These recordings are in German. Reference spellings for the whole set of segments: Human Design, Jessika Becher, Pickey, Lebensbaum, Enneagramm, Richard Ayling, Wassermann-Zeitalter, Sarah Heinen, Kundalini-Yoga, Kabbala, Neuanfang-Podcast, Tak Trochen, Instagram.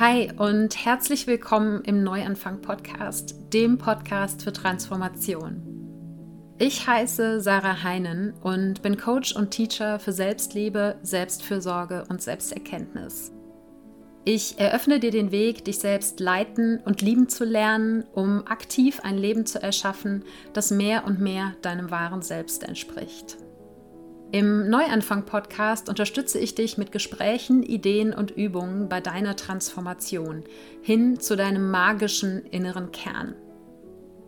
Hi und herzlich willkommen im Neuanfang-Podcast, dem Podcast für Transformation. Ich heiße Sarah Heinen und bin Coach und Teacher für Selbstliebe, Selbstfürsorge und Selbsterkenntnis. Ich eröffne dir den Weg, dich selbst leiten und lieben zu lernen, um aktiv ein Leben zu erschaffen, das mehr und mehr deinem wahren Selbst entspricht. Im Neuanfang-Podcast unterstütze ich dich mit Gesprächen, Ideen und Übungen bei deiner Transformation hin zu deinem magischen inneren Kern.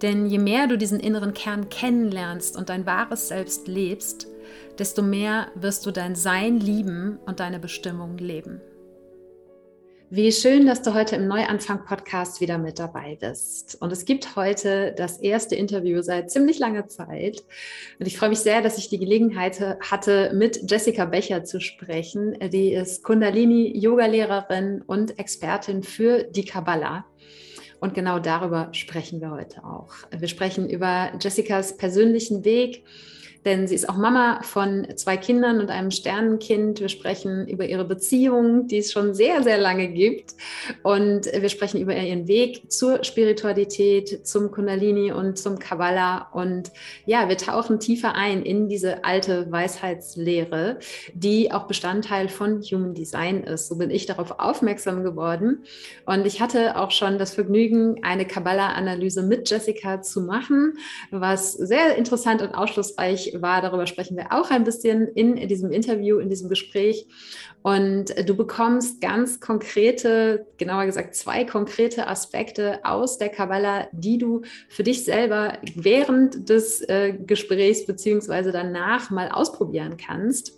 Denn je mehr du diesen inneren Kern kennenlernst und dein wahres Selbst lebst, desto mehr wirst du dein Sein lieben und deine Bestimmung leben. Wie schön, dass du heute im Neuanfang-Podcast wieder mit dabei bist. Und es gibt heute das erste Interview seit ziemlich langer Zeit. Und ich freue mich sehr, dass ich die Gelegenheit hatte, mit Jessika Becher zu sprechen. Die ist Kundalini-Yoga-Lehrerin und Expertin für die Kabbala. Und genau darüber sprechen wir heute auch. Wir sprechen über Jessikas persönlichen Weg, denn sie ist auch Mama von 2 Kindern und einem Sternenkind. Wir sprechen über ihre Beziehung, die es schon sehr, sehr lange gibt. Und wir sprechen über ihren Weg zur Spiritualität, zum Kundalini und zum Kabbala. Und ja, wir tauchen tiefer ein in diese alte Weisheitslehre, die auch Bestandteil von Human Design ist. So bin ich darauf aufmerksam geworden. Und ich hatte auch schon das Vergnügen, eine Kabbala-Analyse mit Jessika zu machen, was sehr interessant und aufschlussreich war. Darüber sprechen wir auch ein bisschen in diesem Interview, in diesem Gespräch. Und du bekommst ganz konkrete, genauer gesagt 2 konkrete Aspekte aus der Kabbala, die du für dich selber während des Gesprächs bzw. danach mal ausprobieren kannst,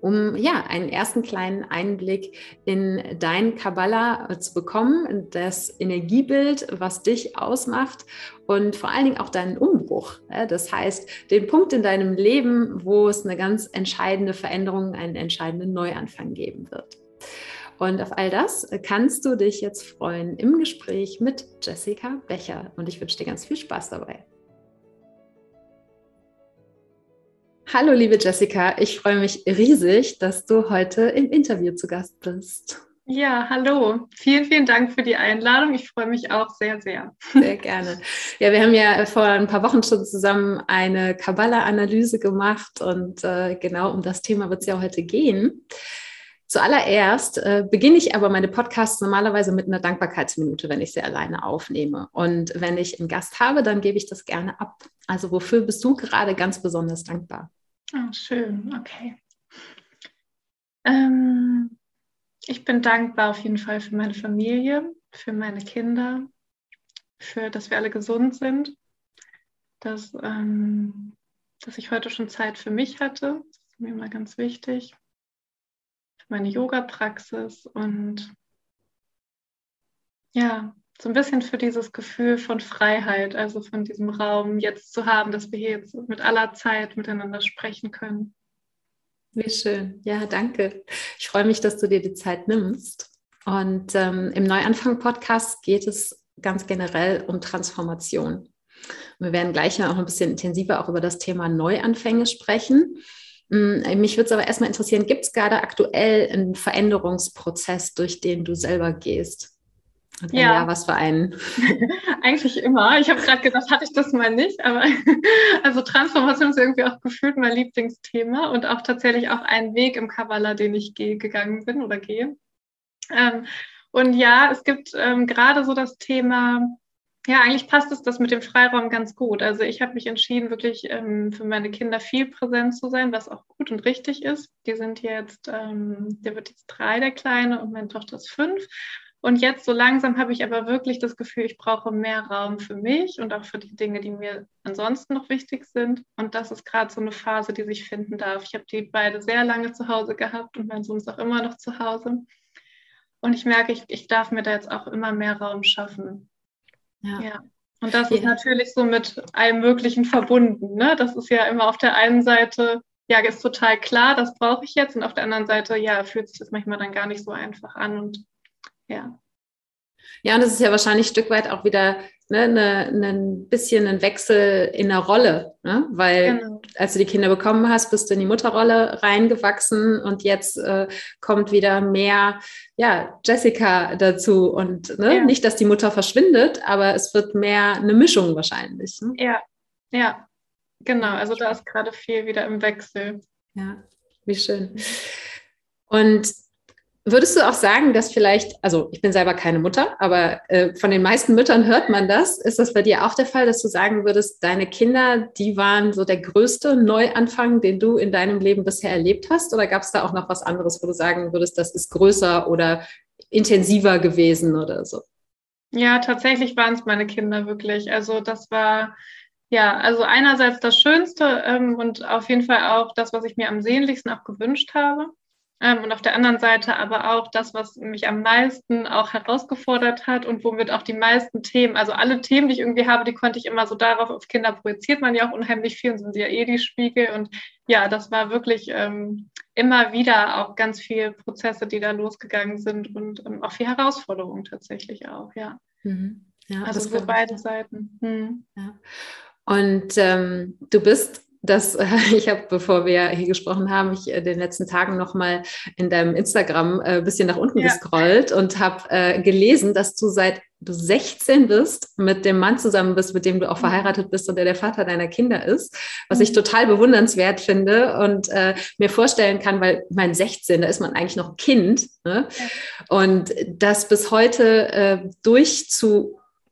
um ja einen ersten kleinen Einblick in dein Kabbala zu bekommen, das Energiebild, was dich ausmacht und vor allen Dingen auch deinen Umbruch. Das heißt, den Punkt in deinem Leben, wo es eine ganz entscheidende Veränderung, einen entscheidenden Neuanfang geben wird. Und auf all das kannst du dich jetzt freuen im Gespräch mit Jessika Becher. Und ich wünsche dir ganz viel Spaß dabei. Hallo liebe Jessika, ich freue mich riesig, dass du heute im Interview zu Gast bist. Ja, hallo. Vielen, vielen Dank für die Einladung. Ich freue mich auch sehr, sehr. Sehr gerne. Ja, wir haben ja vor ein paar Wochen schon zusammen eine Kabbala-Analyse gemacht und genau um das Thema wird es ja heute gehen. Zuallererst beginne ich aber meine Podcasts normalerweise mit einer Dankbarkeitsminute, wenn ich sie alleine aufnehme. Und wenn ich einen Gast habe, dann gebe ich das gerne ab. Also wofür bist du gerade ganz besonders dankbar? Oh, schön, okay. Ich bin dankbar auf jeden Fall für meine Familie, für meine Kinder, für, dass wir alle gesund sind, dass ich heute schon Zeit für mich hatte. Das ist mir immer ganz wichtig. Meine Yoga-Praxis und ja, so ein bisschen für dieses Gefühl von Freiheit, also von diesem Raum jetzt zu haben, dass wir hier jetzt mit aller Zeit miteinander sprechen können. Wie schön. Ja, danke. Ich freue mich, dass du dir die Zeit nimmst. Und im Neuanfang-Podcast geht es ganz generell um Transformation. Und wir werden gleich noch ein bisschen intensiver auch über das Thema Neuanfänge sprechen. Mich würde es aber erstmal interessieren, gibt es gerade aktuell einen Veränderungsprozess, durch den du selber gehst? Und wenn ja, was für einen? Eigentlich immer. Ich habe gerade gedacht, hatte ich das mal nicht. Aber also Transformation ist irgendwie auch gefühlt mein Lieblingsthema und auch tatsächlich auch ein Weg im Kabbala, den ich gegangen bin oder gehe. Und ja, es gibt gerade so das Thema. Ja, eigentlich passt es das mit dem Freiraum ganz gut. Also ich habe mich entschieden, wirklich für meine Kinder viel präsent zu sein, was auch gut und richtig ist. Die sind jetzt, der wird jetzt 3, der Kleine, und meine Tochter ist 5. Und jetzt so langsam habe ich aber wirklich das Gefühl, ich brauche mehr Raum für mich und auch für die Dinge, die mir ansonsten noch wichtig sind. Und das ist gerade so eine Phase, die sich finden darf. Ich habe die beide sehr lange zu Hause gehabt und mein Sohn ist auch immer noch zu Hause. Und ich merke, ich darf mir da jetzt auch immer mehr Raum schaffen. Ja, und das ist natürlich so mit allem Möglichen verbunden. Ne? Das ist ja immer auf der einen Seite, ja, ist total klar, das brauche ich jetzt. Und auf der anderen Seite, ja, fühlt sich das manchmal dann gar nicht so einfach an. Und ja. Ja, und das ist ja wahrscheinlich ein Stück weit auch wieder ein bisschen einen Wechsel in der Rolle, ne? Weil genau. Als du die Kinder bekommen hast, bist du in die Mutterrolle reingewachsen und jetzt kommt wieder mehr Jessika dazu und nicht, dass die Mutter verschwindet, aber es wird mehr eine Mischung wahrscheinlich. Ne? Ja, genau. Also da ist gerade viel wieder im Wechsel. Ja, wie schön. Und würdest du auch sagen, dass vielleicht, also ich bin selber keine Mutter, aber von den meisten Müttern hört man das. Ist das bei dir auch der Fall, dass du sagen würdest, deine Kinder, die waren so der größte Neuanfang, den du in deinem Leben bisher erlebt hast? Oder gab es da auch noch was anderes, wo du sagen würdest, das ist größer oder intensiver gewesen oder so? Ja, tatsächlich waren es meine Kinder wirklich. Also das war... Ja, also einerseits das Schönste und auf jeden Fall auch das, was ich mir am sehnlichsten auch gewünscht habe und auf der anderen Seite aber auch das, was mich am meisten auch herausgefordert hat und womit auch die meisten Themen, also alle Themen, die ich irgendwie habe, die konnte ich immer so darauf, auf Kinder projiziert man ja auch unheimlich viel und sind ja eh die Spiegel und ja, das war wirklich immer wieder auch ganz viele Prozesse, die da losgegangen sind und auch viel Herausforderungen tatsächlich auch, ja. Mhm. Ja, also für beide Seiten. Hm. Ja. Und du bist, ich habe, bevor wir hier gesprochen haben, in den letzten Tagen nochmal in deinem Instagram ein bisschen nach unten gescrollt und habe gelesen, dass du seit du 16 bist, mit dem Mann zusammen bist, mit dem du auch verheiratet bist und der Vater deiner Kinder ist, was ich total bewundernswert finde und mir vorstellen kann, weil mein 16, da ist man eigentlich noch Kind, ne? Und das bis heute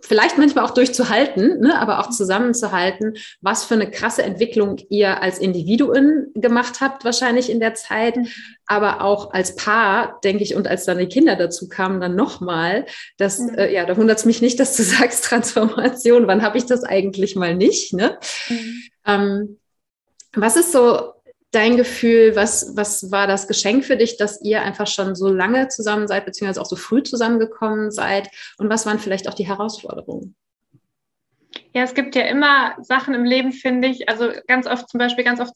vielleicht manchmal auch durchzuhalten, ne, aber auch zusammenzuhalten, was für eine krasse Entwicklung ihr als Individuen gemacht habt, wahrscheinlich in der Zeit, aber auch als Paar, denke ich, und als dann die Kinder dazu kamen, dann nochmal, dass, da wundert es mich nicht, dass du sagst, Transformation, wann habe ich das eigentlich mal nicht, ne? Was ist so dein Gefühl, was war das Geschenk für dich, dass ihr einfach schon so lange zusammen seid, beziehungsweise auch so früh zusammengekommen seid? Und was waren vielleicht auch die Herausforderungen? Ja, es gibt ja immer Sachen im Leben, finde ich. Also ganz oft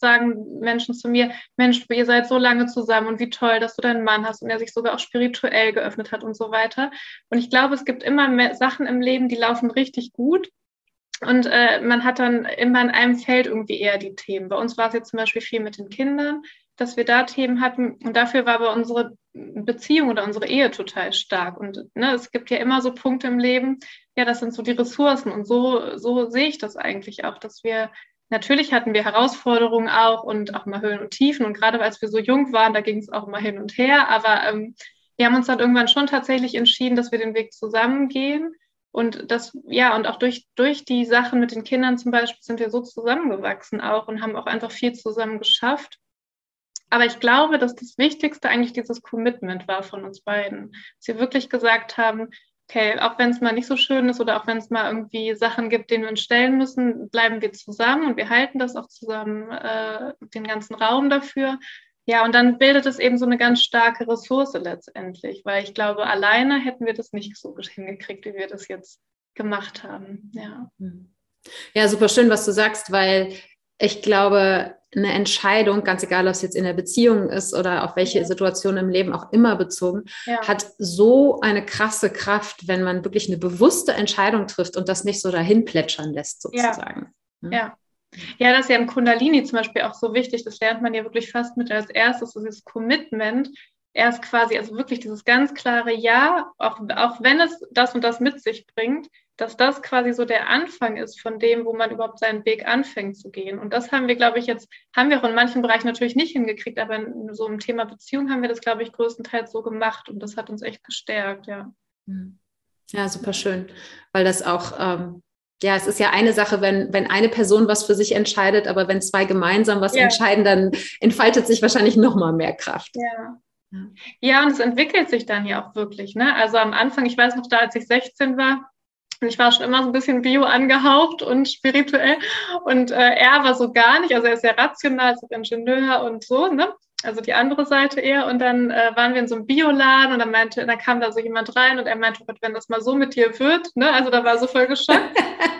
sagen Menschen zu mir, Mensch, ihr seid so lange zusammen und wie toll, dass du deinen Mann hast und er sich sogar auch spirituell geöffnet hat und so weiter. Und ich glaube, es gibt immer mehr Sachen im Leben, die laufen richtig gut. Und man hat dann immer in einem Feld irgendwie eher die Themen. Bei uns war es jetzt zum Beispiel viel mit den Kindern, dass wir da Themen hatten. Und dafür war aber unsere Beziehung oder unsere Ehe total stark. Und es gibt ja immer so Punkte im Leben, ja, das sind so die Ressourcen. Und so sehe ich das eigentlich auch, dass wir, natürlich hatten wir Herausforderungen auch und auch mal Höhen und Tiefen. Und gerade als wir so jung waren, da ging es auch mal hin und her. Aber wir haben uns dann irgendwann schon tatsächlich entschieden, dass wir den Weg zusammen gehen. Und das, und auch durch die Sachen mit den Kindern zum Beispiel sind wir so zusammengewachsen auch und haben auch einfach viel zusammen geschafft. Aber ich glaube, dass das Wichtigste eigentlich dieses Commitment war von uns beiden. Dass wir wirklich gesagt haben, okay, auch wenn es mal nicht so schön ist oder auch wenn es mal irgendwie Sachen gibt, denen wir uns stellen müssen, bleiben wir zusammen und wir halten das auch zusammen, den ganzen Raum dafür. Ja, und dann bildet es eben so eine ganz starke Ressource letztendlich, weil ich glaube, alleine hätten wir das nicht so hingekriegt, wie wir das jetzt gemacht haben. Ja, super schön, was du sagst, weil ich glaube, eine Entscheidung, ganz egal, ob es jetzt in der Beziehung ist oder auf welche Situation im Leben auch immer bezogen, hat so eine krasse Kraft, wenn man wirklich eine bewusste Entscheidung trifft und das nicht so dahin plätschern lässt sozusagen. Ja, das ist ja im Kundalini zum Beispiel auch so wichtig, das lernt man ja wirklich fast mit als erstes, so dieses Commitment, erst quasi, also wirklich dieses ganz klare Ja, auch wenn es das und das mit sich bringt, dass das quasi so der Anfang ist von dem, wo man überhaupt seinen Weg anfängt zu gehen. Und das haben wir, glaube ich, haben wir auch in manchen Bereichen natürlich nicht hingekriegt, aber in so einem Thema Beziehung haben wir das, glaube ich, größtenteils so gemacht und das hat uns echt gestärkt, Ja, super schön, weil das auch... es ist ja eine Sache, wenn eine Person was für sich entscheidet, aber wenn zwei gemeinsam was entscheiden, dann entfaltet sich wahrscheinlich noch mal mehr Kraft. Ja, und es entwickelt sich dann ja auch wirklich. Ne? Also am Anfang, ich weiß noch da, als ich 16 war, und ich war schon immer so ein bisschen bio angehaucht und spirituell und er war so gar nicht, also er ist sehr rational, so Ingenieur und so, ne? Also die andere Seite eher. Und dann waren wir in so einem Bioladen und dann kam da so jemand rein und er meinte, wenn das mal so mit dir wird, ne? Also da war er so voll geschockt.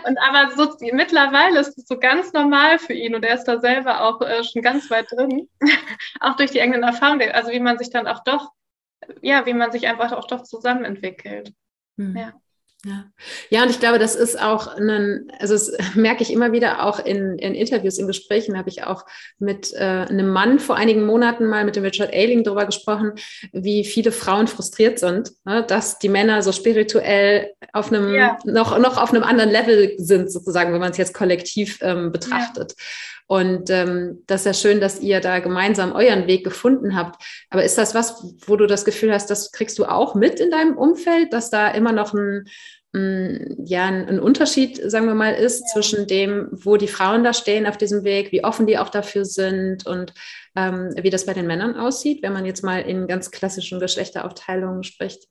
Und aber so, mittlerweile ist es so ganz normal für ihn und er ist da selber auch schon ganz weit drin, auch durch die eigenen Erfahrungen, also wie man sich einfach auch doch zusammenentwickelt. Ja, und ich glaube, das ist auch das merke ich immer wieder auch in Interviews, in Gesprächen. Da habe ich auch mit einem Mann vor einigen Monaten mal mit dem Richard Ayling darüber gesprochen, wie viele Frauen frustriert sind, ne, dass die Männer so spirituell auf einem noch auf einem anderen Level sind, sozusagen, wenn man es jetzt kollektiv betrachtet. Ja. Und das ist ja schön, dass ihr da gemeinsam euren Weg gefunden habt. Aber ist das was, wo du das Gefühl hast, das kriegst du auch mit in deinem Umfeld, dass da immer noch ein Unterschied, sagen wir mal, ist zwischen dem, wo die Frauen da stehen auf diesem Weg, wie offen die auch dafür sind und wie das bei den Männern aussieht, wenn man jetzt mal in ganz klassischen Geschlechteraufteilungen spricht?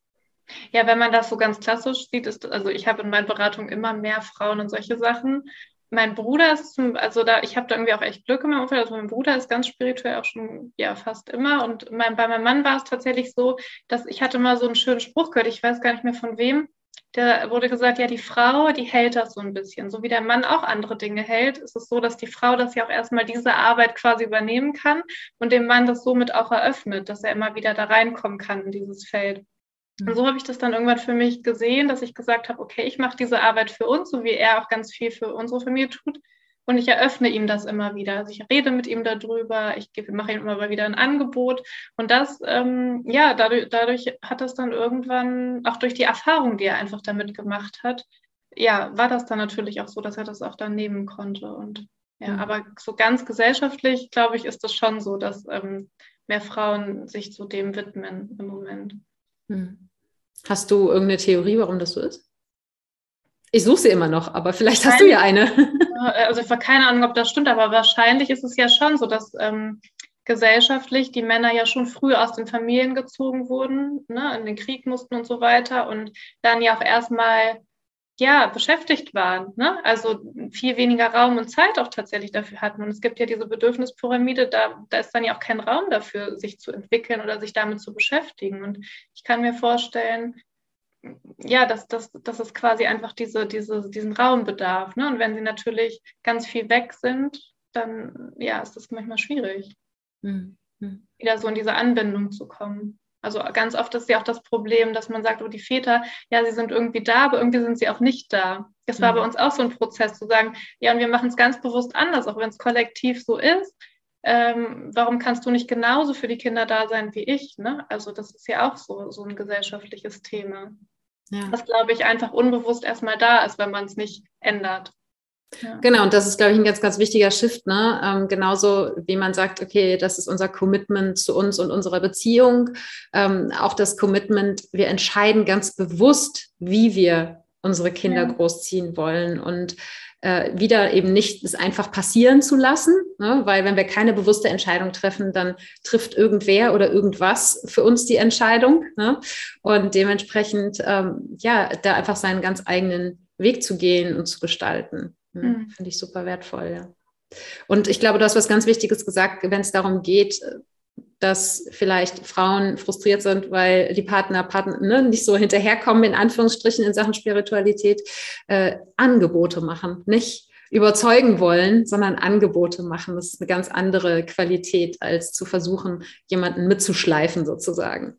Ja, wenn man das so ganz klassisch sieht, ich habe in meinen Beratungen immer mehr Frauen und solche Sachen. Mein Bruder ist, ich habe da irgendwie auch echt Glück in meinem Umfeld, also mein Bruder ist ganz spirituell auch schon, ja, fast immer, und bei meinem Mann war es tatsächlich so, dass ich hatte mal so einen schönen Spruch gehört, ich weiß gar nicht mehr von wem, da wurde gesagt, ja, die Frau, die hält das so ein bisschen, so wie der Mann auch andere Dinge hält, ist es so, dass die Frau das ja auch erstmal diese Arbeit quasi übernehmen kann und dem Mann das somit auch eröffnet, dass er immer wieder da reinkommen kann in dieses Feld. Und so habe ich das dann irgendwann für mich gesehen, dass ich gesagt habe, okay, ich mache diese Arbeit für uns, so wie er auch ganz viel für unsere Familie tut, und ich eröffne ihm das immer wieder. Also ich rede mit ihm darüber, ich mache ihm immer wieder ein Angebot, und das, dadurch hat das dann irgendwann, auch durch die Erfahrung, die er einfach damit gemacht hat, ja, war das dann natürlich auch so, dass er das auch dann nehmen konnte. Und ja, aber so ganz gesellschaftlich, glaube ich, ist das schon so, dass mehr Frauen sich so dem widmen im Moment. Hast du irgendeine Theorie, warum das so ist? Ich suche sie immer noch, aber vielleicht hast du ja eine. Also ich habe keine Ahnung, ob das stimmt, aber wahrscheinlich ist es ja schon so, dass gesellschaftlich die Männer ja schon früh aus den Familien gezogen wurden, ne, in den Krieg mussten und so weiter, und dann ja auch erstmal beschäftigt waren, ne? Also viel weniger Raum und Zeit auch tatsächlich dafür hatten. Und es gibt ja diese Bedürfnispyramide, da ist dann ja auch kein Raum dafür, sich zu entwickeln oder sich damit zu beschäftigen. Und ich kann mir vorstellen, ja, dass es quasi einfach diesen Raum bedarf, ne? Und wenn sie natürlich ganz viel weg sind, dann ist das manchmal schwierig, wieder so in diese Anbindung zu kommen. Also ganz oft ist ja auch das Problem, dass man sagt, oh, die Väter, ja, sie sind irgendwie da, aber irgendwie sind sie auch nicht da. Das war bei uns auch so ein Prozess, zu sagen, ja, und wir machen es ganz bewusst anders, auch wenn es kollektiv so ist. Warum kannst du nicht genauso für die Kinder da sein wie ich? Ne? Also das ist ja auch so ein gesellschaftliches Thema, was, glaube ich, einfach unbewusst erstmal da ist, wenn man es nicht ändert. Ja. Genau, und das ist, glaube ich, ein ganz, ganz wichtiger Shift, ne? Genauso wie man sagt, okay, das ist unser Commitment zu uns und unserer Beziehung. Auch das Commitment, wir entscheiden ganz bewusst, wie wir unsere Kinder großziehen wollen, und wieder eben nicht es einfach passieren zu lassen, ne? Weil wenn wir keine bewusste Entscheidung treffen, dann trifft irgendwer oder irgendwas für uns die Entscheidung, ne? Und dementsprechend, da einfach seinen ganz eigenen Weg zu gehen und zu gestalten. Finde ich super wertvoll, ja. Und ich glaube, du hast was ganz Wichtiges gesagt, wenn es darum geht, dass vielleicht Frauen frustriert sind, weil die Partner nicht so hinterherkommen, in Anführungsstrichen, in Sachen Spiritualität, Angebote machen, nicht überzeugen wollen, sondern Angebote machen. Das ist eine ganz andere Qualität, als zu versuchen, jemanden mitzuschleifen sozusagen.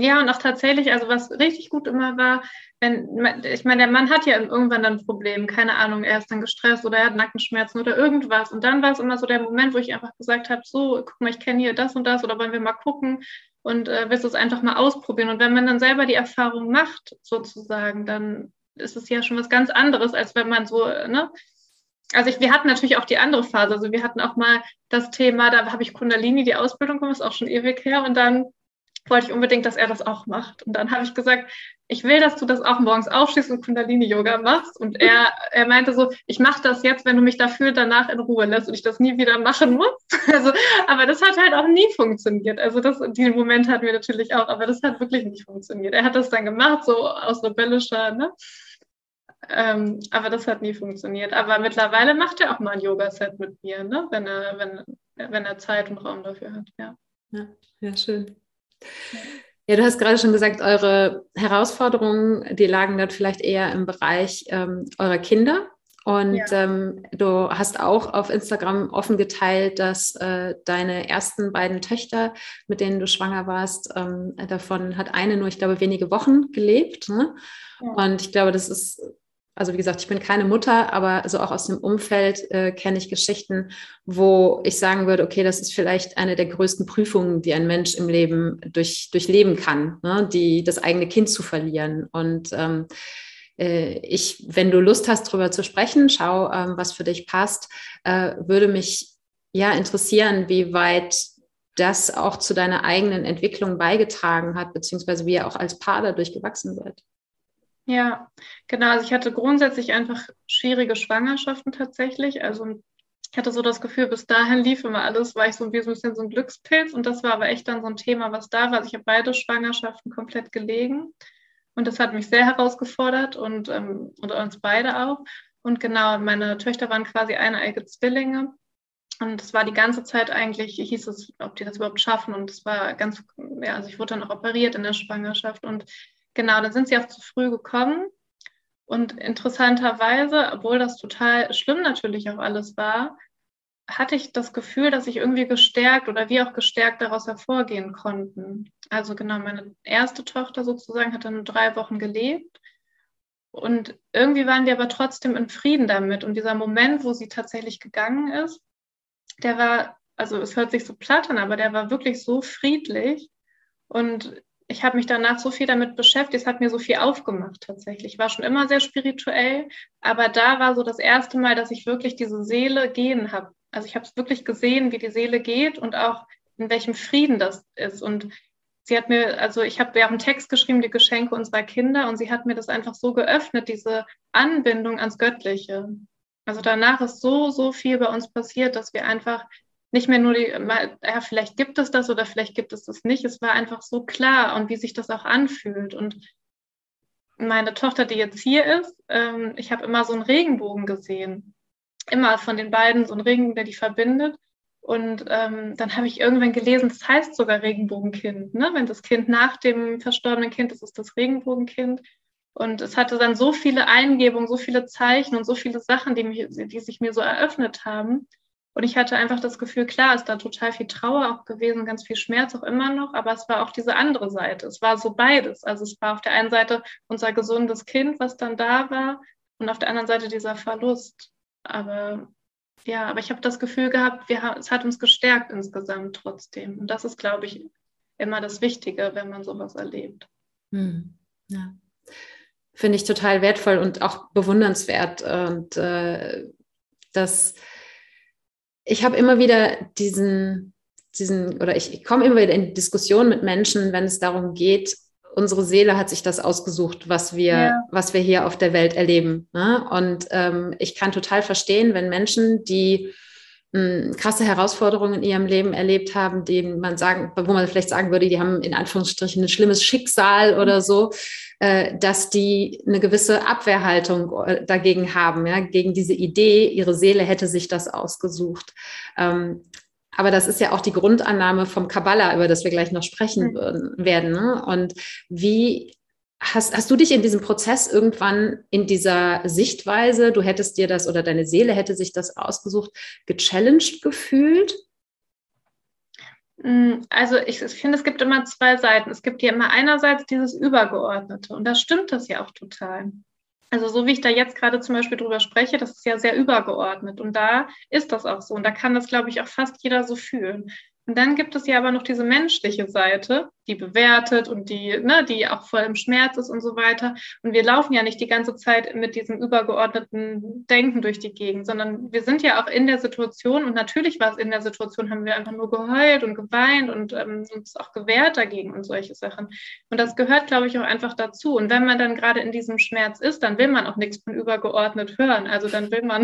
Ja, und auch tatsächlich, also was richtig gut immer war, ich meine, der Mann hat ja irgendwann dann ein Problem, keine Ahnung, er ist dann gestresst oder er hat Nackenschmerzen oder irgendwas. Und dann war es immer so der Moment, wo ich einfach gesagt habe, so, guck mal, ich kenne hier das und das, oder wollen wir mal gucken, und willst du es einfach mal ausprobieren? Und wenn man dann selber die Erfahrung macht, sozusagen, dann ist es ja schon was ganz anderes, als wenn man so, ne? Also wir hatten natürlich auch die andere Phase, also wir hatten auch mal das Thema, da habe ich Kundalini, die Ausbildung gemacht, ist auch schon ewig her, und dann wollte ich unbedingt, dass er das auch macht. Und dann habe ich gesagt, ich will, dass du das auch morgens aufstehst und Kundalini-Yoga machst. Und er meinte so, ich mache das jetzt, wenn du mich dafür danach in Ruhe lässt und ich das nie wieder machen muss. Also, aber das hat halt auch nie funktioniert. Also diesen Moment hatten wir natürlich auch, aber das hat wirklich nicht funktioniert. Er hat das dann gemacht, so aus rebellischer, ne? Aber das hat nie funktioniert. Aber mittlerweile macht er auch mal ein Yoga-Set mit mir, ne? Wenn er Zeit und Raum dafür hat, Ja, schön. Ja, du hast gerade schon gesagt, eure Herausforderungen, die lagen dann vielleicht eher im Bereich eurer Kinder Und du hast auch auf Instagram offen geteilt, dass deine ersten beiden Töchter, mit denen du schwanger warst, davon hat eine nur, ich glaube, wenige Wochen gelebt. Ne? Ja. Und ich glaube, das ist, also wie gesagt, ich bin keine Mutter, aber also auch aus dem Umfeld kenne ich Geschichten, wo ich sagen würde, okay, das ist vielleicht eine der größten Prüfungen, die ein Mensch im Leben durchleben kann, ne? Das eigene Kind zu verlieren. Und wenn du Lust hast, darüber zu sprechen, schau, was für dich passt, würde mich ja interessieren, wie weit das auch zu deiner eigenen Entwicklung beigetragen hat, beziehungsweise wie ihr auch als Paar dadurch gewachsen seid. Ja, genau. Also ich hatte grundsätzlich einfach schwierige Schwangerschaften tatsächlich. Also ich hatte so das Gefühl, bis dahin lief immer alles, war ich so ein bisschen so ein Glückspilz, und das war aber echt dann so ein Thema, was da war. Also ich habe beide Schwangerschaften komplett gelegen. Und das hat mich sehr herausgefordert und uns beide auch. Und genau, meine Töchter waren quasi eineige Zwillinge. Und es war die ganze Zeit eigentlich, hieß es, ob die das überhaupt schaffen. Und es war ganz, ja, also ich wurde dann auch operiert in der Schwangerschaft. Und genau, dann sind sie auch zu früh gekommen. Und interessanterweise, obwohl das total schlimm natürlich auch alles war, hatte ich das Gefühl, dass ich irgendwie gestärkt oder wir auch gestärkt daraus hervorgehen konnten. Also genau, meine erste Tochter sozusagen hat dann 3 Wochen gelebt, und irgendwie waren wir aber trotzdem in Frieden damit. Und dieser Moment, wo sie tatsächlich gegangen ist, der war, also es hört sich so platt an, aber der war wirklich so friedlich, und ich habe mich danach so viel damit beschäftigt, es hat mir so viel aufgemacht tatsächlich. Ich war schon immer sehr spirituell, aber da war so das erste Mal, dass ich wirklich diese Seele gehen habe. Also ich habe es wirklich gesehen, wie die Seele geht und auch in welchem Frieden das ist. Und sie hat mir, also ich habe ja einen Text geschrieben, die Geschenke unserer Kinder, und sie hat mir das einfach so geöffnet, diese Anbindung ans Göttliche. Also danach ist so viel bei uns passiert, dass wir einfach nicht mehr nur vielleicht gibt es das oder vielleicht gibt es das nicht. Es war einfach so klar, und wie sich das auch anfühlt. Und meine Tochter, die jetzt hier ist, ich habe immer so einen Regenbogen gesehen. Immer von den beiden so ein Regenbogen, der die verbindet. Und dann habe ich irgendwann gelesen, das heißt sogar Regenbogenkind. Ne? Wenn das Kind nach dem verstorbenen Kind ist, ist das Regenbogenkind. Und es hatte dann so viele Eingebungen, so viele Zeichen und so viele Sachen, die sich mir so eröffnet haben. Und ich hatte einfach das Gefühl, klar, ist da total viel Trauer auch gewesen, ganz viel Schmerz auch immer noch, aber es war auch diese andere Seite. Es war so beides. Also es war auf der einen Seite unser gesundes Kind, was dann da war, und auf der anderen Seite dieser Verlust. Aber ja, aber ich habe das Gefühl gehabt, es hat uns gestärkt insgesamt trotzdem. Und das ist, glaube ich, immer das Wichtige, wenn man sowas erlebt. Ja. Finde ich total wertvoll und auch bewundernswert. Und ich habe immer wieder ich komme immer wieder in Diskussionen mit Menschen, wenn es darum geht, unsere Seele hat sich das ausgesucht, was wir hier auf der Welt erleben. Ne? Und ich kann total verstehen, wenn Menschen, die krasse Herausforderungen in ihrem Leben erlebt haben, wo man vielleicht sagen würde, die haben in Anführungsstrichen ein schlimmes Schicksal oder so, dass die eine gewisse Abwehrhaltung dagegen haben, ja, gegen diese Idee, ihre Seele hätte sich das ausgesucht. Aber das ist ja auch die Grundannahme vom Kabbala, über das wir gleich noch sprechen werden. Ne? Und wie hast du dich in diesem Prozess irgendwann in dieser Sichtweise, du hättest dir das oder deine Seele hätte sich das ausgesucht, gechallenged gefühlt? Also ich finde, es gibt immer 2 Seiten. Es gibt ja immer einerseits dieses Übergeordnete, und da stimmt das ja auch total. Also so wie ich da jetzt gerade zum Beispiel drüber spreche, das ist ja sehr übergeordnet, und da ist das auch so, und da kann das, glaube ich, auch fast jeder so fühlen. Und dann gibt es ja aber noch diese menschliche Seite, die bewertet und die auch voll im Schmerz ist und so weiter. Und wir laufen ja nicht die ganze Zeit mit diesem übergeordneten Denken durch die Gegend, sondern wir sind ja auch in der Situation, und natürlich war es in der Situation, haben wir einfach nur geheult und geweint und uns auch gewehrt dagegen und solche Sachen. Und das gehört, glaube ich, auch einfach dazu. Und wenn man dann gerade in diesem Schmerz ist, dann will man auch nichts von übergeordnet hören. Also dann will man,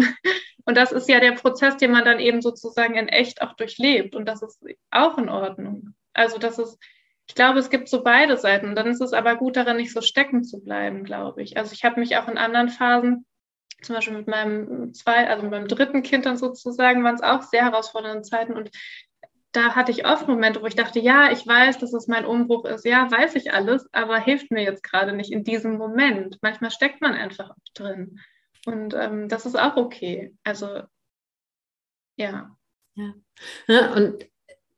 und das ist ja der Prozess, den man dann eben sozusagen in echt auch durchlebt. Und das ist auch in Ordnung. Also das ist, ich glaube, es gibt so beide Seiten. Und dann ist es aber gut, darin nicht so stecken zu bleiben, glaube ich. Also ich habe mich auch in anderen Phasen, zum Beispiel mit meinem 3. Kind dann sozusagen, waren es auch sehr herausfordernde Zeiten. Und da hatte ich oft Momente, wo ich dachte, ja, ich weiß, dass es mein Umbruch ist. Ja, weiß ich alles, aber hilft mir jetzt gerade nicht in diesem Moment. Manchmal steckt man einfach drin. Und das ist auch okay. Also, ja. Und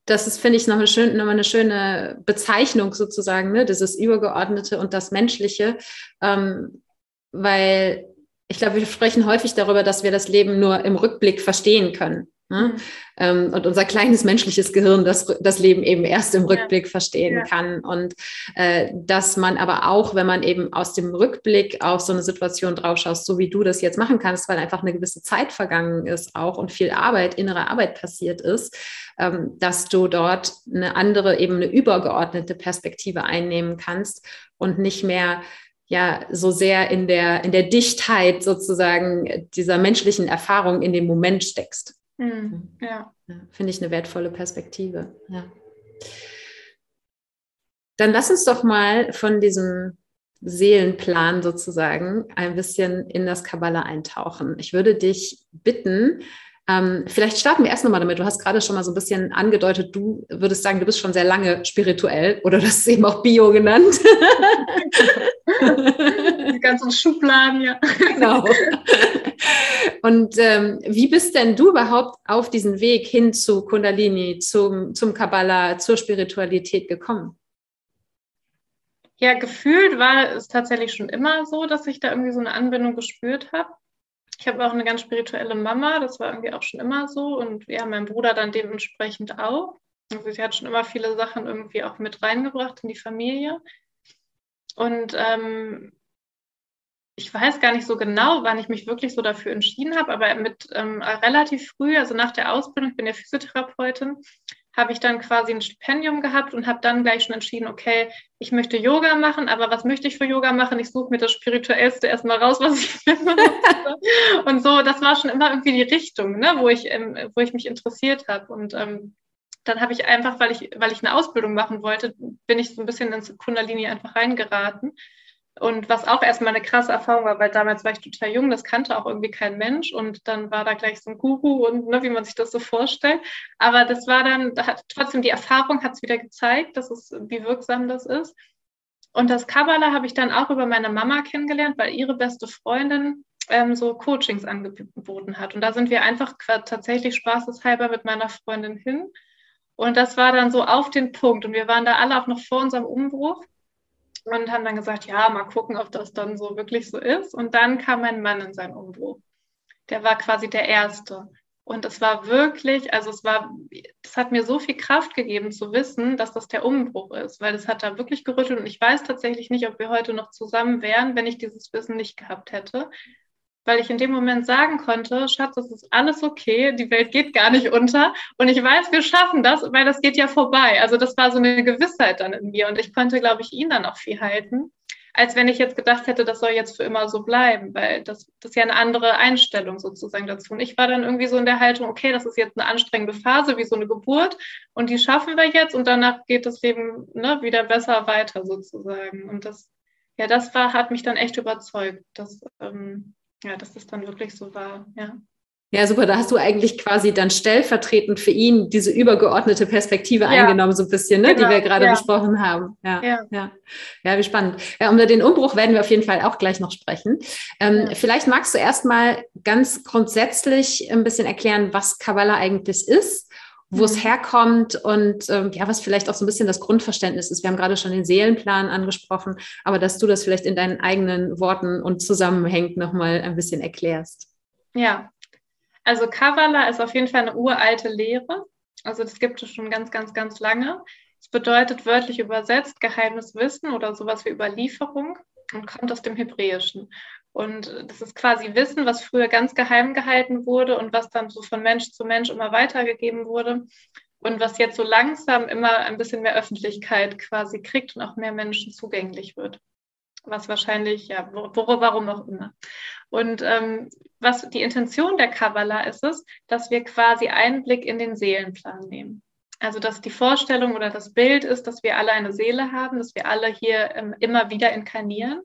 das ist, finde ich, noch eine schöne Bezeichnung sozusagen, ne? Dieses Übergeordnete und das Menschliche, weil ich glaube, wir sprechen häufig darüber, dass wir das Leben nur im Rückblick verstehen können. Ne? Und unser kleines menschliches Gehirn das Leben eben erst im Rückblick verstehen kann und dass man aber auch, wenn man eben aus dem Rückblick auf so eine Situation drauf schaust, so wie du das jetzt machen kannst, weil einfach eine gewisse Zeit vergangen ist auch und viel Arbeit, innere Arbeit passiert ist, dass du dort eine andere, eben eine übergeordnete Perspektive einnehmen kannst und nicht mehr so sehr in der Dichtheit sozusagen dieser menschlichen Erfahrung in dem Moment steckst. Ja. Finde ich eine wertvolle Perspektive. Ja. Dann lass uns doch mal von diesem Seelenplan sozusagen ein bisschen in das Kabbala eintauchen. Ich würde dich bitten, vielleicht starten wir erst nochmal damit. Du hast gerade schon mal so ein bisschen angedeutet, du würdest sagen, du bist schon sehr lange spirituell oder du hast es eben auch Bio genannt. Die ganzen Schubladen, ja. Genau. Und wie bist denn du überhaupt auf diesen Weg hin zu Kundalini, zum Kabbala, zur Spiritualität gekommen? Ja, gefühlt war es tatsächlich schon immer so, dass ich da irgendwie so eine Anbindung gespürt habe. Ich habe auch eine ganz spirituelle Mama, das war irgendwie auch schon immer so. Und ja, mein Bruder dann dementsprechend auch. Also sie hat schon immer viele Sachen irgendwie auch mit reingebracht in die Familie. Und ich weiß gar nicht so genau, wann ich mich wirklich so dafür entschieden habe, aber mit relativ früh, also nach der Ausbildung, ich bin ja Physiotherapeutin, habe ich dann quasi ein Stipendium gehabt und habe dann gleich schon entschieden, okay, ich möchte Yoga machen, aber was möchte ich für Yoga machen? Ich suche mir das Spirituellste erstmal raus, was ich finde. Und so, das war schon immer irgendwie die Richtung, ne, wo ich mich interessiert habe. Und dann habe ich einfach, weil ich eine Ausbildung machen wollte, bin ich so ein bisschen ins Kundalini einfach reingeraten. Und was auch erstmal eine krasse Erfahrung war, weil damals war ich total jung, das kannte auch irgendwie kein Mensch und dann war da gleich so ein Guru und wie man sich das so vorstellt. Aber das war dann, trotzdem die Erfahrung hat es wieder gezeigt, wie wirksam das ist. Und das Kabbala habe ich dann auch über meine Mama kennengelernt, weil ihre beste Freundin so Coachings angeboten hat. Und da sind wir einfach tatsächlich spaßeshalber mit meiner Freundin hin. Und das war dann so auf den Punkt und wir waren da alle auch noch vor unserem Umbruch. Und haben dann gesagt, ja, mal gucken, ob das dann so wirklich so ist. Und dann kam mein Mann in seinen Umbruch. Der war quasi der Erste. Und es war wirklich, es hat mir so viel Kraft gegeben zu wissen, dass das der Umbruch ist, weil es hat da wirklich gerüttelt. Und ich weiß tatsächlich nicht, ob wir heute noch zusammen wären, wenn ich dieses Wissen nicht gehabt hätte. Weil ich in dem Moment sagen konnte, Schatz, es ist alles okay, die Welt geht gar nicht unter und ich weiß, wir schaffen das, weil das geht ja vorbei. Also das war so eine Gewissheit dann in mir und ich konnte, glaube ich, ihn dann auch viel halten, als wenn ich jetzt gedacht hätte, das soll jetzt für immer so bleiben, weil das ist ja eine andere Einstellung sozusagen dazu. Und ich war dann irgendwie so in der Haltung, okay, das ist jetzt eine anstrengende Phase, wie so eine Geburt und die schaffen wir jetzt und danach geht das Leben wieder besser weiter sozusagen. Und das hat mich dann echt überzeugt, dass... dass das dann wirklich so war, ja. Ja, super, da hast du eigentlich quasi dann stellvertretend für ihn diese übergeordnete Perspektive eingenommen, so ein bisschen, ne? Genau, die wir gerade besprochen haben. Ja, wie spannend. Ja, um den Umbruch werden wir auf jeden Fall auch gleich noch sprechen. Vielleicht magst du erstmal ganz grundsätzlich ein bisschen erklären, was Kabbala eigentlich ist, wo es herkommt und was vielleicht auch so ein bisschen das Grundverständnis ist. Wir haben gerade schon den Seelenplan angesprochen, aber dass du das vielleicht in deinen eigenen Worten und zusammenhängend nochmal ein bisschen erklärst. Ja, also Kabbala ist auf jeden Fall eine uralte Lehre. Also das gibt es schon ganz, ganz, ganz lange. Es bedeutet wörtlich übersetzt geheimes Wissen oder sowas wie Überlieferung und kommt aus dem Hebräischen. Und das ist quasi Wissen, was früher ganz geheim gehalten wurde und was dann so von Mensch zu Mensch immer weitergegeben wurde und was jetzt so langsam immer ein bisschen mehr Öffentlichkeit quasi kriegt und auch mehr Menschen zugänglich wird. Was wahrscheinlich, warum auch immer. Und was die Intention der Kabbala ist, dass wir quasi Einblick in den Seelenplan nehmen. Also dass die Vorstellung oder das Bild ist, dass wir alle eine Seele haben, dass wir alle hier immer wieder inkarnieren.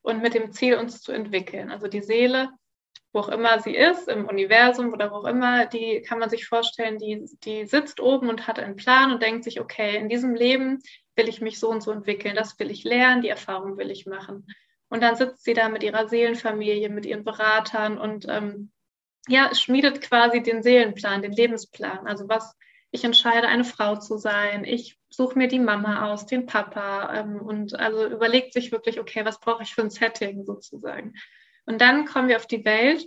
Und mit dem Ziel, uns zu entwickeln. Also die Seele, wo auch immer sie ist, im Universum oder wo auch immer, die kann man sich vorstellen, die sitzt oben und hat einen Plan und denkt sich, okay, in diesem Leben will ich mich so und so entwickeln, das will ich lernen, die Erfahrung will ich machen. Und dann sitzt sie da mit ihrer Seelenfamilie, mit ihren Beratern und schmiedet quasi den Seelenplan, den Lebensplan. Also ich entscheide, eine Frau zu sein, ich suche mir die Mama aus, den Papa und also überlegt sich wirklich, okay, was brauche ich für ein Setting sozusagen. Und dann kommen wir auf die Welt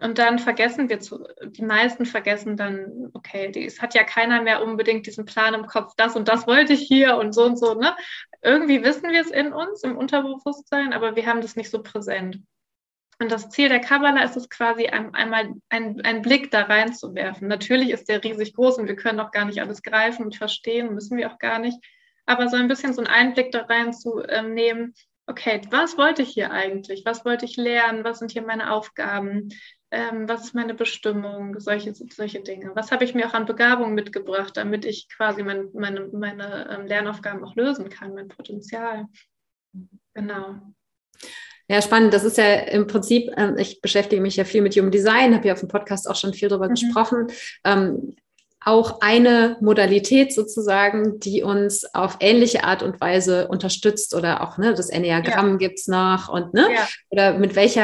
und dann die meisten vergessen dann, okay, es hat ja keiner mehr unbedingt diesen Plan im Kopf, das und das wollte ich hier und so, ne? Irgendwie wissen wir es in uns, im Unterbewusstsein, aber wir haben das nicht so präsent. Und das Ziel der Kabbala ist es quasi, einmal einen Blick da reinzuwerfen. Natürlich ist der riesig groß und wir können auch gar nicht alles greifen und verstehen, müssen wir auch gar nicht. Aber so ein bisschen so einen Einblick da rein zu nehmen, okay, was wollte ich hier eigentlich? Was wollte ich lernen? Was sind hier meine Aufgaben? Was ist meine Bestimmung? Solche Dinge. Was habe ich mir auch an Begabung mitgebracht, damit ich quasi meine Lernaufgaben auch lösen kann, mein Potenzial. Genau. Ja, spannend. Das ist ja im Prinzip, ich beschäftige mich ja viel mit Human Design, habe ja auf dem Podcast auch schon viel darüber gesprochen, auch eine Modalität sozusagen, die uns auf ähnliche Art und Weise unterstützt oder auch, ne, das Enneagramm gibt es noch und, ne, oder mit welchen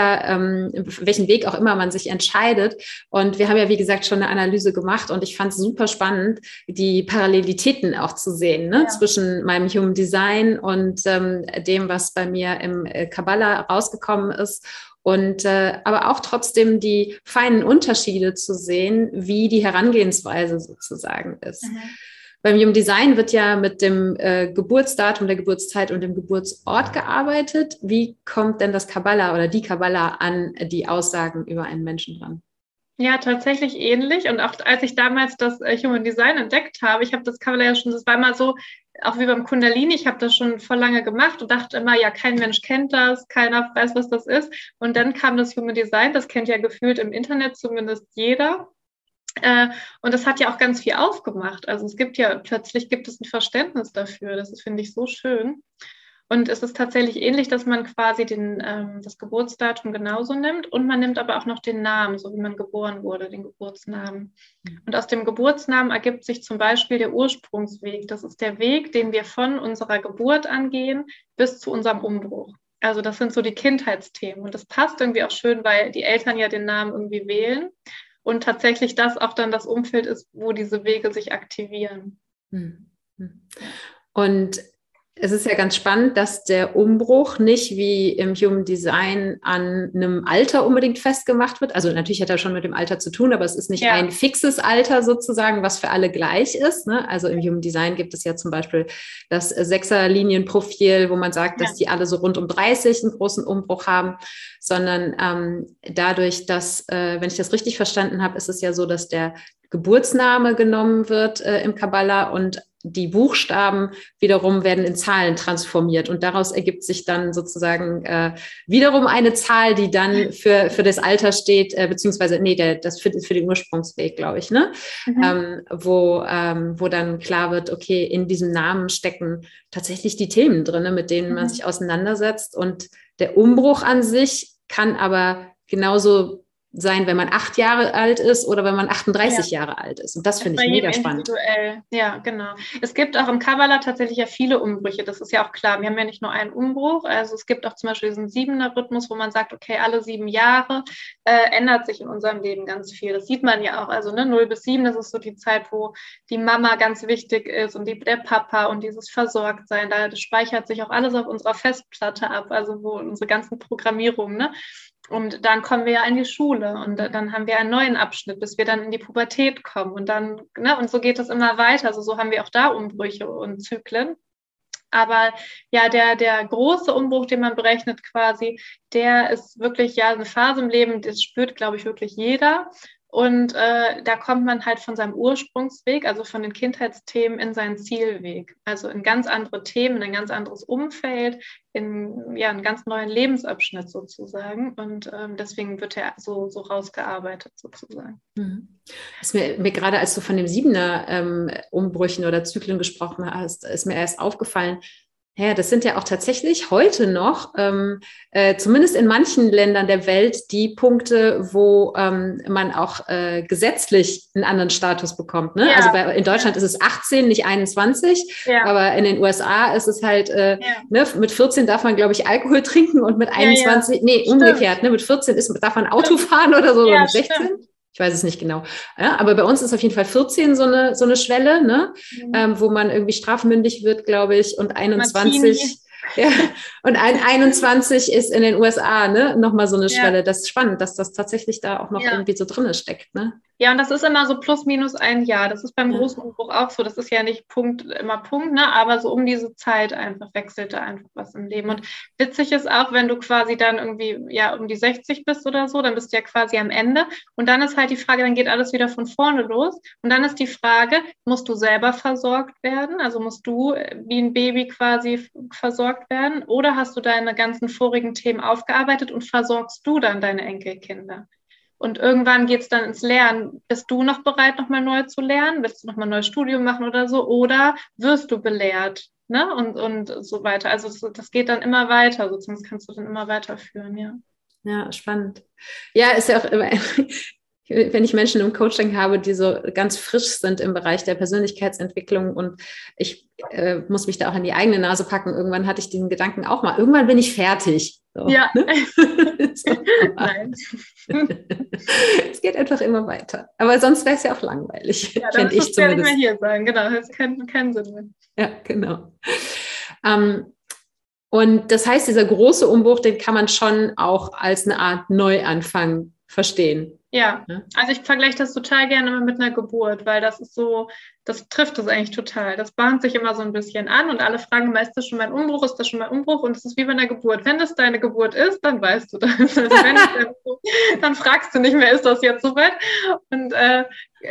Weg auch immer man sich entscheidet. Und wir haben ja, wie gesagt, schon eine Analyse gemacht und ich fand es super spannend, die Parallelitäten auch zu sehen, ne, zwischen meinem Human Design und dem, was bei mir im Kabbala rausgekommen ist. Und aber auch trotzdem die feinen Unterschiede zu sehen, wie die Herangehensweise sozusagen ist. Mhm. Beim Human Design wird ja mit dem Geburtsdatum, der Geburtszeit und dem Geburtsort gearbeitet. Wie kommt denn das Kabbala oder die Kabbala an die Aussagen über einen Menschen dran? Ja, tatsächlich ähnlich. Und auch als ich damals das Human Design entdeckt habe, ich habe das Kabbala ja schon, das war mal so, auch wie beim Kundalini, ich habe das schon voll lange gemacht und dachte immer, ja, kein Mensch kennt das, keiner weiß, was das ist. Und dann kam das Human Design, das kennt ja gefühlt im Internet zumindest jeder. Und das hat ja auch ganz viel aufgemacht. Also plötzlich gibt es ein Verständnis dafür. Das finde ich so schön. Und es ist tatsächlich ähnlich, dass man quasi das Geburtsdatum genauso nimmt und man nimmt aber auch noch den Namen, so wie man geboren wurde, den Geburtsnamen. Und aus dem Geburtsnamen ergibt sich zum Beispiel der Ursprungsweg. Das ist der Weg, den wir von unserer Geburt angehen bis zu unserem Umbruch. Also das sind so die Kindheitsthemen. Und das passt irgendwie auch schön, weil die Eltern ja den Namen irgendwie wählen und tatsächlich das auch dann das Umfeld ist, wo diese Wege sich aktivieren. Und es ist ja ganz spannend, dass der Umbruch nicht wie im Human Design an einem Alter unbedingt festgemacht wird. Also natürlich hat er schon mit dem Alter zu tun, aber es ist nicht ein fixes Alter sozusagen, was für alle gleich ist, ne? Also im Human Design gibt es ja zum Beispiel das 6er-Linienprofil, wo man sagt, dass die alle so rund um 30 einen großen Umbruch haben, sondern dadurch, dass, wenn ich das richtig verstanden habe, ist es ja so, dass der Geburtsname genommen wird im Kabbala und die Buchstaben wiederum werden in Zahlen transformiert und daraus ergibt sich dann sozusagen wiederum eine Zahl, die dann für das Alter steht, beziehungsweise, nee, für den Ursprungsweg, glaube ich, ne? Wo dann klar wird, okay, in diesem Namen stecken tatsächlich die Themen drin, mit denen man sich auseinandersetzt und der Umbruch an sich kann aber genauso sein, wenn man 8 Jahre alt ist oder wenn man 38 Jahre alt ist. Und das finde ich mega spannend. Ja, genau. Es gibt auch im Kabbala tatsächlich ja viele Umbrüche. Das ist ja auch klar. Wir haben ja nicht nur einen Umbruch. Also es gibt auch zum Beispiel diesen 7er-Rhythmus, wo man sagt, okay, alle 7 Jahre ändert sich in unserem Leben ganz viel. Das sieht man ja auch. Also 0-7, das ist so die Zeit, wo die Mama ganz wichtig ist und der Papa und dieses Versorgtsein. Da speichert sich auch alles auf unserer Festplatte ab, also wo unsere ganzen Programmierungen, ne? Und dann kommen wir ja in die Schule und dann haben wir einen neuen Abschnitt, bis wir dann in die Pubertät kommen. Und dann, ne, und so geht es immer weiter. Also so haben wir auch da Umbrüche und Zyklen. Aber ja, der große Umbruch, den man berechnet quasi, der ist wirklich ja eine Phase im Leben, das spürt, glaube ich, wirklich jeder. Und da kommt man halt von seinem Ursprungsweg, also von den Kindheitsthemen in seinen Zielweg, also in ganz andere Themen, in ein ganz anderes Umfeld, in einen ganz neuen Lebensabschnitt sozusagen. Und deswegen wird er so rausgearbeitet sozusagen. Ist mir gerade, als du von dem 7er Umbrüchen oder Zyklen gesprochen hast, ist mir erst aufgefallen, Ja, das sind ja auch tatsächlich heute noch, zumindest in manchen Ländern der Welt, die Punkte, wo man auch gesetzlich einen anderen Status bekommt. Ne? Ja. Also in Deutschland ist es 18, nicht 21, ja. Aber in den USA ist es halt, mit 14 darf man, glaube ich, Alkohol trinken und mit 21, umgekehrt, ne? Mit 14 darf man Auto fahren oder so, ja, mit 16. Stimmt. Ich weiß es nicht genau. Ja, aber bei uns ist auf jeden Fall 14 so eine Schwelle, ne? Mhm. Wo man irgendwie strafmündig wird, glaube ich. Und 21, ja, und 21 ist in den USA, ne? Nochmal so eine Schwelle. Das ist spannend, dass das tatsächlich da auch noch irgendwie so drin steckt. Ne? Ja, und das ist immer so plus minus ein Jahr. Das ist beim großen Umbruch auch so. Das ist ja nicht immer Punkt, ne? Aber so um diese Zeit einfach wechselt da einfach was im Leben. Und witzig ist auch, wenn du quasi dann irgendwie um die 60 bist oder so, dann bist du ja quasi am Ende. Und dann ist halt die Frage, dann geht alles wieder von vorne los. Und dann ist die Frage, musst du selber versorgt werden? Also musst du wie ein Baby quasi versorgt werden? Oder hast du deine ganzen vorigen Themen aufgearbeitet und versorgst du dann deine Enkelkinder? Und irgendwann geht es dann ins Lernen. Bist du noch bereit, nochmal neu zu lernen? Willst du nochmal ein neues Studium machen oder so? Oder wirst du belehrt? Ne? Und so weiter. Also das geht dann immer weiter. Also zumindest kannst du dann immer weiterführen, ja. Ja, spannend. Ja, ist ja auch immer... Wenn ich Menschen im Coaching habe, die so ganz frisch sind im Bereich der Persönlichkeitsentwicklung, und ich muss mich da auch in die eigene Nase packen. Irgendwann hatte ich diesen Gedanken auch mal. Irgendwann bin ich fertig. So, ja. Ne? So, nein. Es geht einfach immer weiter. Aber sonst wäre es ja auch langweilig. Ja, dann muss ich ja nicht mehr hier sein. Genau, das kann keinen Sinn mehr. Ja, genau. Und das heißt, dieser große Umbruch, den kann man schon auch als eine Art Neuanfang verstehen. Ja, also ich vergleiche das total gerne immer mit einer Geburt, weil das ist so, das trifft es eigentlich total. Das bahnt sich immer so ein bisschen an und alle fragen immer, ist das schon mein Umbruch, ist das schon mein Umbruch? Und es ist wie bei einer Geburt. Wenn das deine Geburt ist, dann weißt du das. Also dann fragst du nicht mehr, ist das jetzt soweit? Und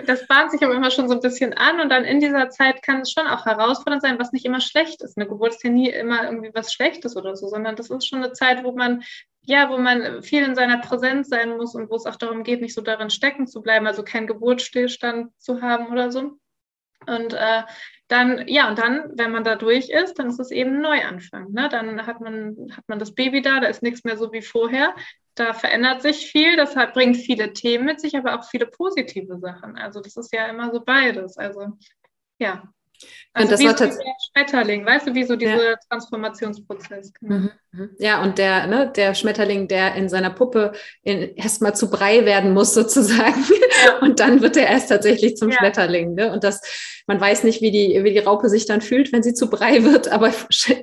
das bahnt sich aber immer schon so ein bisschen an, und dann in dieser Zeit kann es schon auch herausfordernd sein, was nicht immer schlecht ist. Eine Geburt ist ja nie immer irgendwie was Schlechtes oder so, sondern das ist schon eine Zeit, wo man viel in seiner Präsenz sein muss und wo es auch darum geht, nicht so darin stecken zu bleiben, also keinen Geburtsstillstand zu haben oder so. Und dann, wenn man da durch ist, dann ist es eben ein Neuanfang. Ne? Dann hat man das Baby da ist nichts mehr so wie vorher. Da verändert sich viel, das bringt viele Themen mit sich, aber auch viele positive Sachen. Also das ist ja immer so beides. Also ja, also und das war so der Schmetterling, weißt du, wie so dieser Transformationsprozess. Genau. Mhm. Ja, und der Schmetterling, der in seiner Puppe erstmal zu Brei werden muss sozusagen, und dann wird er erst tatsächlich zum Schmetterling. Ne? Und man weiß nicht, wie die Raupe sich dann fühlt, wenn sie zu Brei wird, aber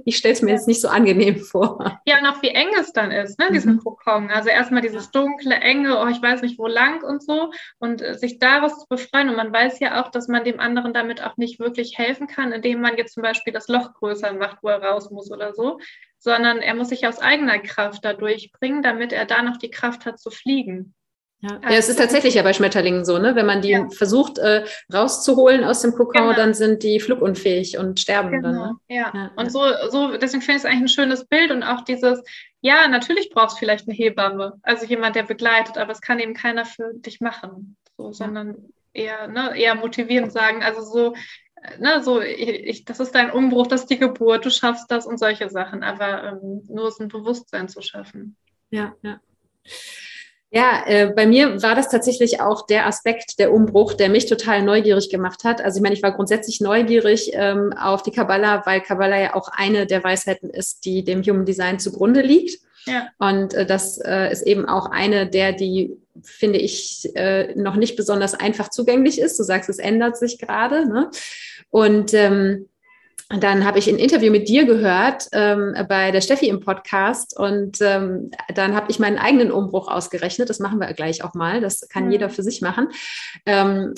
ich stelle es mir jetzt nicht so angenehm vor. Ja, und auch wie eng es dann ist, ne, diesen Kokon. Also erstmal dieses dunkle, enge, ich weiß nicht wo lang und so, und sich daraus zu befreien. Und man weiß ja auch, dass man dem anderen damit auch nicht wirklich helfen kann, indem man jetzt zum Beispiel das Loch größer macht, wo er raus muss oder so, sondern er muss sich aus eigener Kraft da durchbringen, damit er da noch die Kraft hat zu fliegen. Ja. Ja, es ist tatsächlich ja bei Schmetterlingen so, ne? Wenn man die versucht rauszuholen aus dem Kokon, dann sind die flugunfähig und sterben dann. Ne? Ja. Ja, und so, deswegen finde ich es eigentlich ein schönes Bild, und auch dieses, ja, natürlich brauchst du vielleicht eine Hebamme, also jemand, der begleitet, aber es kann eben keiner für dich machen, so, sondern eher motivierend sagen, also so, ne, so das ist dein Umbruch, das ist die Geburt, du schaffst das und solche Sachen, aber nur so ein Bewusstsein zu schaffen. Ja, ja. Ja, bei mir war das tatsächlich auch der Aspekt, der Umbruch, der mich total neugierig gemacht hat. Also ich meine, ich war grundsätzlich neugierig auf die Kabbala, weil Kabbala ja auch eine der Weisheiten ist, die dem Human Design zugrunde liegt. Ja. Und das ist eben auch eine die, finde ich, noch nicht besonders einfach zugänglich ist. Du sagst, es ändert sich gerade, ne? Und dann habe ich ein Interview mit dir gehört bei der Steffi im Podcast, und dann habe ich meinen eigenen Umbruch ausgerechnet. Das machen wir gleich auch mal. Das kann jeder für sich machen.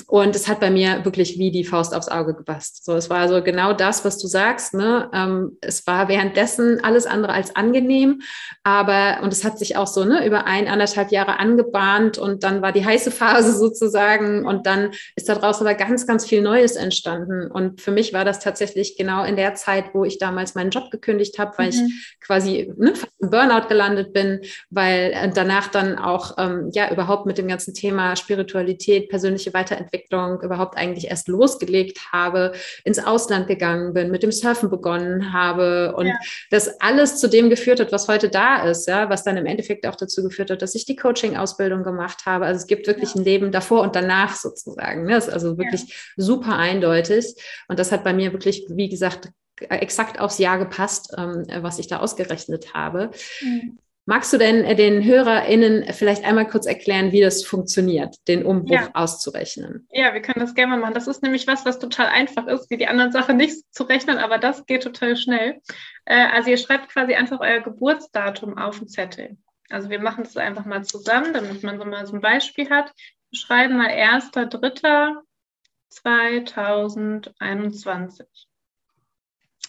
Und es hat bei mir wirklich wie die Faust aufs Auge gepasst. So, es war so genau das, was du sagst. Ne? Es war währenddessen alles andere als angenehm, und es hat sich auch so über 1,5 Jahre angebahnt, und dann war die heiße Phase sozusagen, und dann ist daraus aber ganz, ganz viel Neues entstanden. Und für mich war das tatsächlich genau genau in der Zeit, wo ich damals meinen Job gekündigt habe, weil ich quasi fast im Burnout gelandet bin, weil danach dann auch überhaupt mit dem ganzen Thema Spiritualität, persönliche Weiterentwicklung überhaupt eigentlich erst losgelegt habe, ins Ausland gegangen bin, mit dem Surfen begonnen habe und das alles zu dem geführt hat, was heute da ist, ja, was dann im Endeffekt auch dazu geführt hat, dass ich die Coaching-Ausbildung gemacht habe. Also es gibt wirklich ein Leben davor und danach sozusagen. Ne? Das ist also wirklich super eindeutig. Und das hat bei mir wirklich, wie gesagt, exakt aufs Jahr gepasst, was ich da ausgerechnet habe. Mhm. Magst du denn den HörerInnen vielleicht einmal kurz erklären, wie das funktioniert, den Umbruch auszurechnen? Ja, wir können das gerne machen. Das ist nämlich was total einfach ist, wie die anderen Sachen nicht zu rechnen, aber das geht total schnell. Also ihr schreibt quasi einfach euer Geburtsdatum auf den Zettel. Also wir machen das einfach mal zusammen, damit man so mal so ein Beispiel hat. Wir schreiben mal 1.3.2021.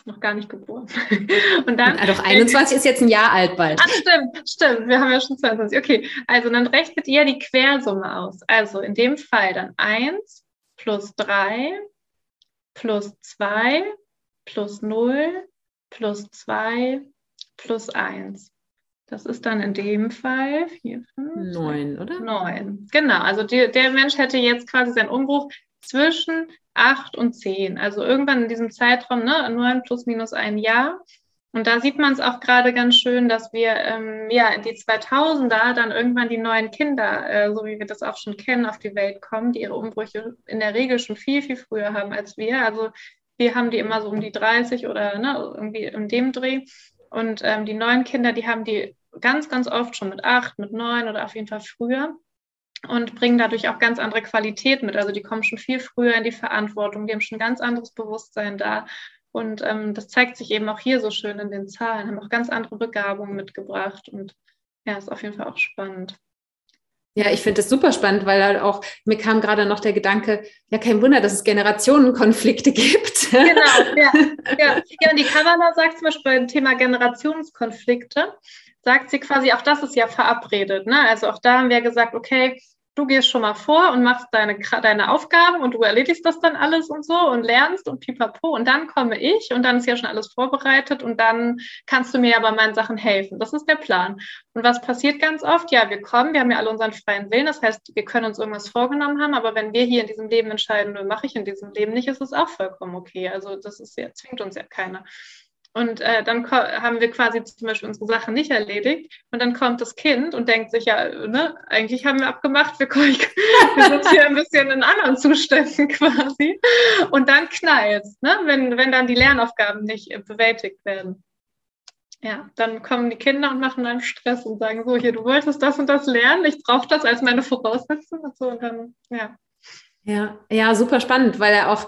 Noch gar nicht geboren. Und dann... Doch, 21 ist jetzt ein Jahr alt bald. Ach, stimmt. Wir haben ja schon 22. Okay, also dann rechnet ihr die Quersumme aus. Also in dem Fall dann 1 + 3 + 2 + 0 + 2 + 1. Das ist dann in dem Fall 9, oder? 9, genau. Also der Mensch hätte jetzt quasi seinen Umbruch zwischen 8 und 10. Also irgendwann in diesem Zeitraum, ne, nur ein plus minus ein Jahr. Und da sieht man es auch gerade ganz schön, dass wir die 2000er dann irgendwann die neuen Kinder, so wie wir das auch schon kennen, auf die Welt kommen, die ihre Umbrüche in der Regel schon viel, viel früher haben als wir. Also wir haben die immer so um die 30 oder ne, irgendwie in dem Dreh. Und die neuen Kinder, die haben die ganz, ganz oft schon mit 8, mit 9 oder auf jeden Fall früher und bringen dadurch auch ganz andere Qualität mit. Also die kommen schon viel früher in die Verantwortung, die haben schon ein ganz anderes Bewusstsein da. Und das zeigt sich eben auch hier so schön in den Zahlen, haben auch ganz andere Begabungen mitgebracht. Und ja, ist auf jeden Fall auch spannend. Ja, ich finde das super spannend, weil halt auch, mir kam gerade noch der Gedanke, ja, kein Wunder, dass es Generationenkonflikte gibt. Genau, ja, und die Kabbala sagt zum Beispiel beim Thema Generationskonflikte, sagt sie quasi, auch das ist ja verabredet, ne? Also auch da haben wir gesagt, okay, du gehst schon mal vor und machst deine Aufgaben und du erledigst das dann alles und so und lernst und pipapo und dann komme ich und dann ist ja schon alles vorbereitet und dann kannst du mir ja bei meinen Sachen helfen. Das ist der Plan. Und was passiert ganz oft? Ja, wir haben ja alle unseren freien Willen, das heißt, wir können uns irgendwas vorgenommen haben, aber wenn wir hier in diesem Leben entscheiden, nur mache ich in diesem Leben nicht, ist es auch vollkommen okay. Also das ist ja, zwingt uns ja keiner. Und dann haben wir quasi zum Beispiel unsere Sachen nicht erledigt und dann kommt das Kind und denkt sich, ja, ne, eigentlich haben wir abgemacht, wir sind hier ein bisschen in anderen Zuständen quasi und dann knallt es, ne, wenn dann die Lernaufgaben nicht bewältigt werden. Ja, dann kommen die Kinder und machen einen Stress und sagen so, hier, du wolltest das und das lernen, ich brauche das als meine Voraussetzung und so und dann, ja. Ja, super spannend, weil er auch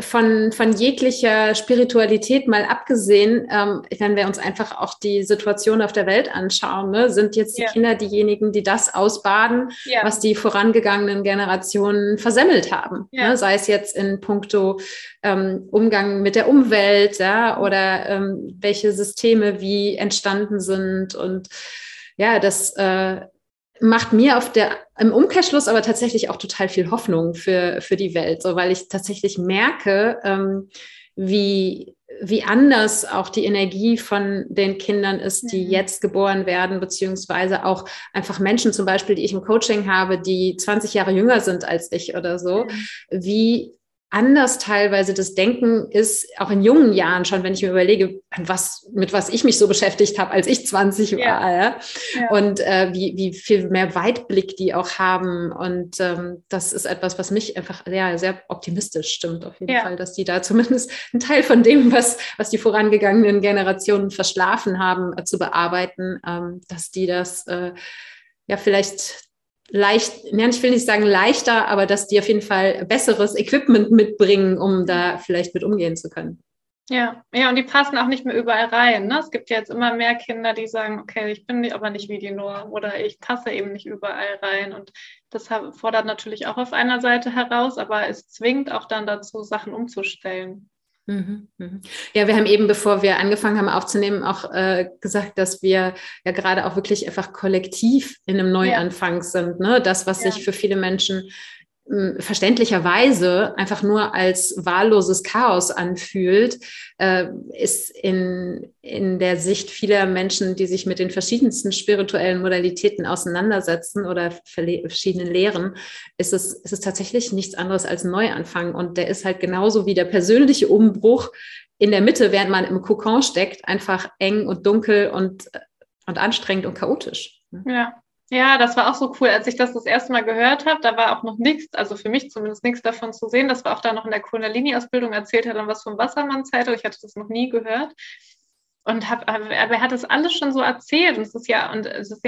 von jeglicher Spiritualität mal abgesehen, wenn wir uns einfach auch die Situation auf der Welt anschauen, ne, sind jetzt die Kinder diejenigen, die das ausbaden, was die vorangegangenen Generationen versemmelt haben. Ja. Ne, sei es jetzt in puncto Umgang mit der Umwelt, ja, oder welche Systeme wie entstanden sind. Und ja, das macht mir im Umkehrschluss aber tatsächlich auch total viel Hoffnung für die Welt, so, weil ich tatsächlich merke, wie anders auch die Energie von den Kindern ist, die jetzt geboren werden, beziehungsweise auch einfach Menschen zum Beispiel, die ich im Coaching habe, die 20 Jahre jünger sind als ich oder so, wie anders teilweise das Denken ist, auch in jungen Jahren schon, wenn ich mir überlege, mit was ich mich so beschäftigt habe, als ich 20 war. Ja. Ja. Und wie viel mehr Weitblick die auch haben. Und das ist etwas, was mich einfach sehr optimistisch stimmt, auf jeden Fall, dass die da zumindest einen Teil von dem, was die vorangegangenen Generationen verschlafen haben, zu bearbeiten, dass die das vielleicht ich will nicht sagen leichter, aber dass die auf jeden Fall besseres Equipment mitbringen, um da vielleicht mit umgehen zu können. Ja, und die passen auch nicht mehr überall rein. Ne? Es gibt ja jetzt immer mehr Kinder, die sagen, okay, ich bin aber nicht wie die Norm oder ich passe eben nicht überall rein. Und das fordert natürlich auch auf einer Seite heraus, aber es zwingt auch dann dazu, Sachen umzustellen. Ja, wir haben eben, bevor wir angefangen haben aufzunehmen, auch gesagt, dass wir ja gerade auch wirklich einfach kollektiv in einem Neuanfang sind. Ne? Das, was sich für viele Menschen verständlicherweise einfach nur als wahlloses Chaos anfühlt, ist in der Sicht vieler Menschen, die sich mit den verschiedensten spirituellen Modalitäten auseinandersetzen oder verschiedenen Lehren, ist es tatsächlich nichts anderes als Neuanfang. Und der ist halt genauso wie der persönliche Umbruch in der Mitte, während man im Kokon steckt, einfach eng und dunkel und anstrengend und chaotisch. Ja. Ja, das war auch so cool, als ich das erste Mal gehört habe, da war auch noch nichts, also für mich zumindest nichts davon zu sehen, dass wir auch da noch in der Kundalini-Ausbildung erzählt hat und was vom Wassermann-Zeitalter, ich hatte das noch nie gehört und aber er hat das alles schon so erzählt und es ist ja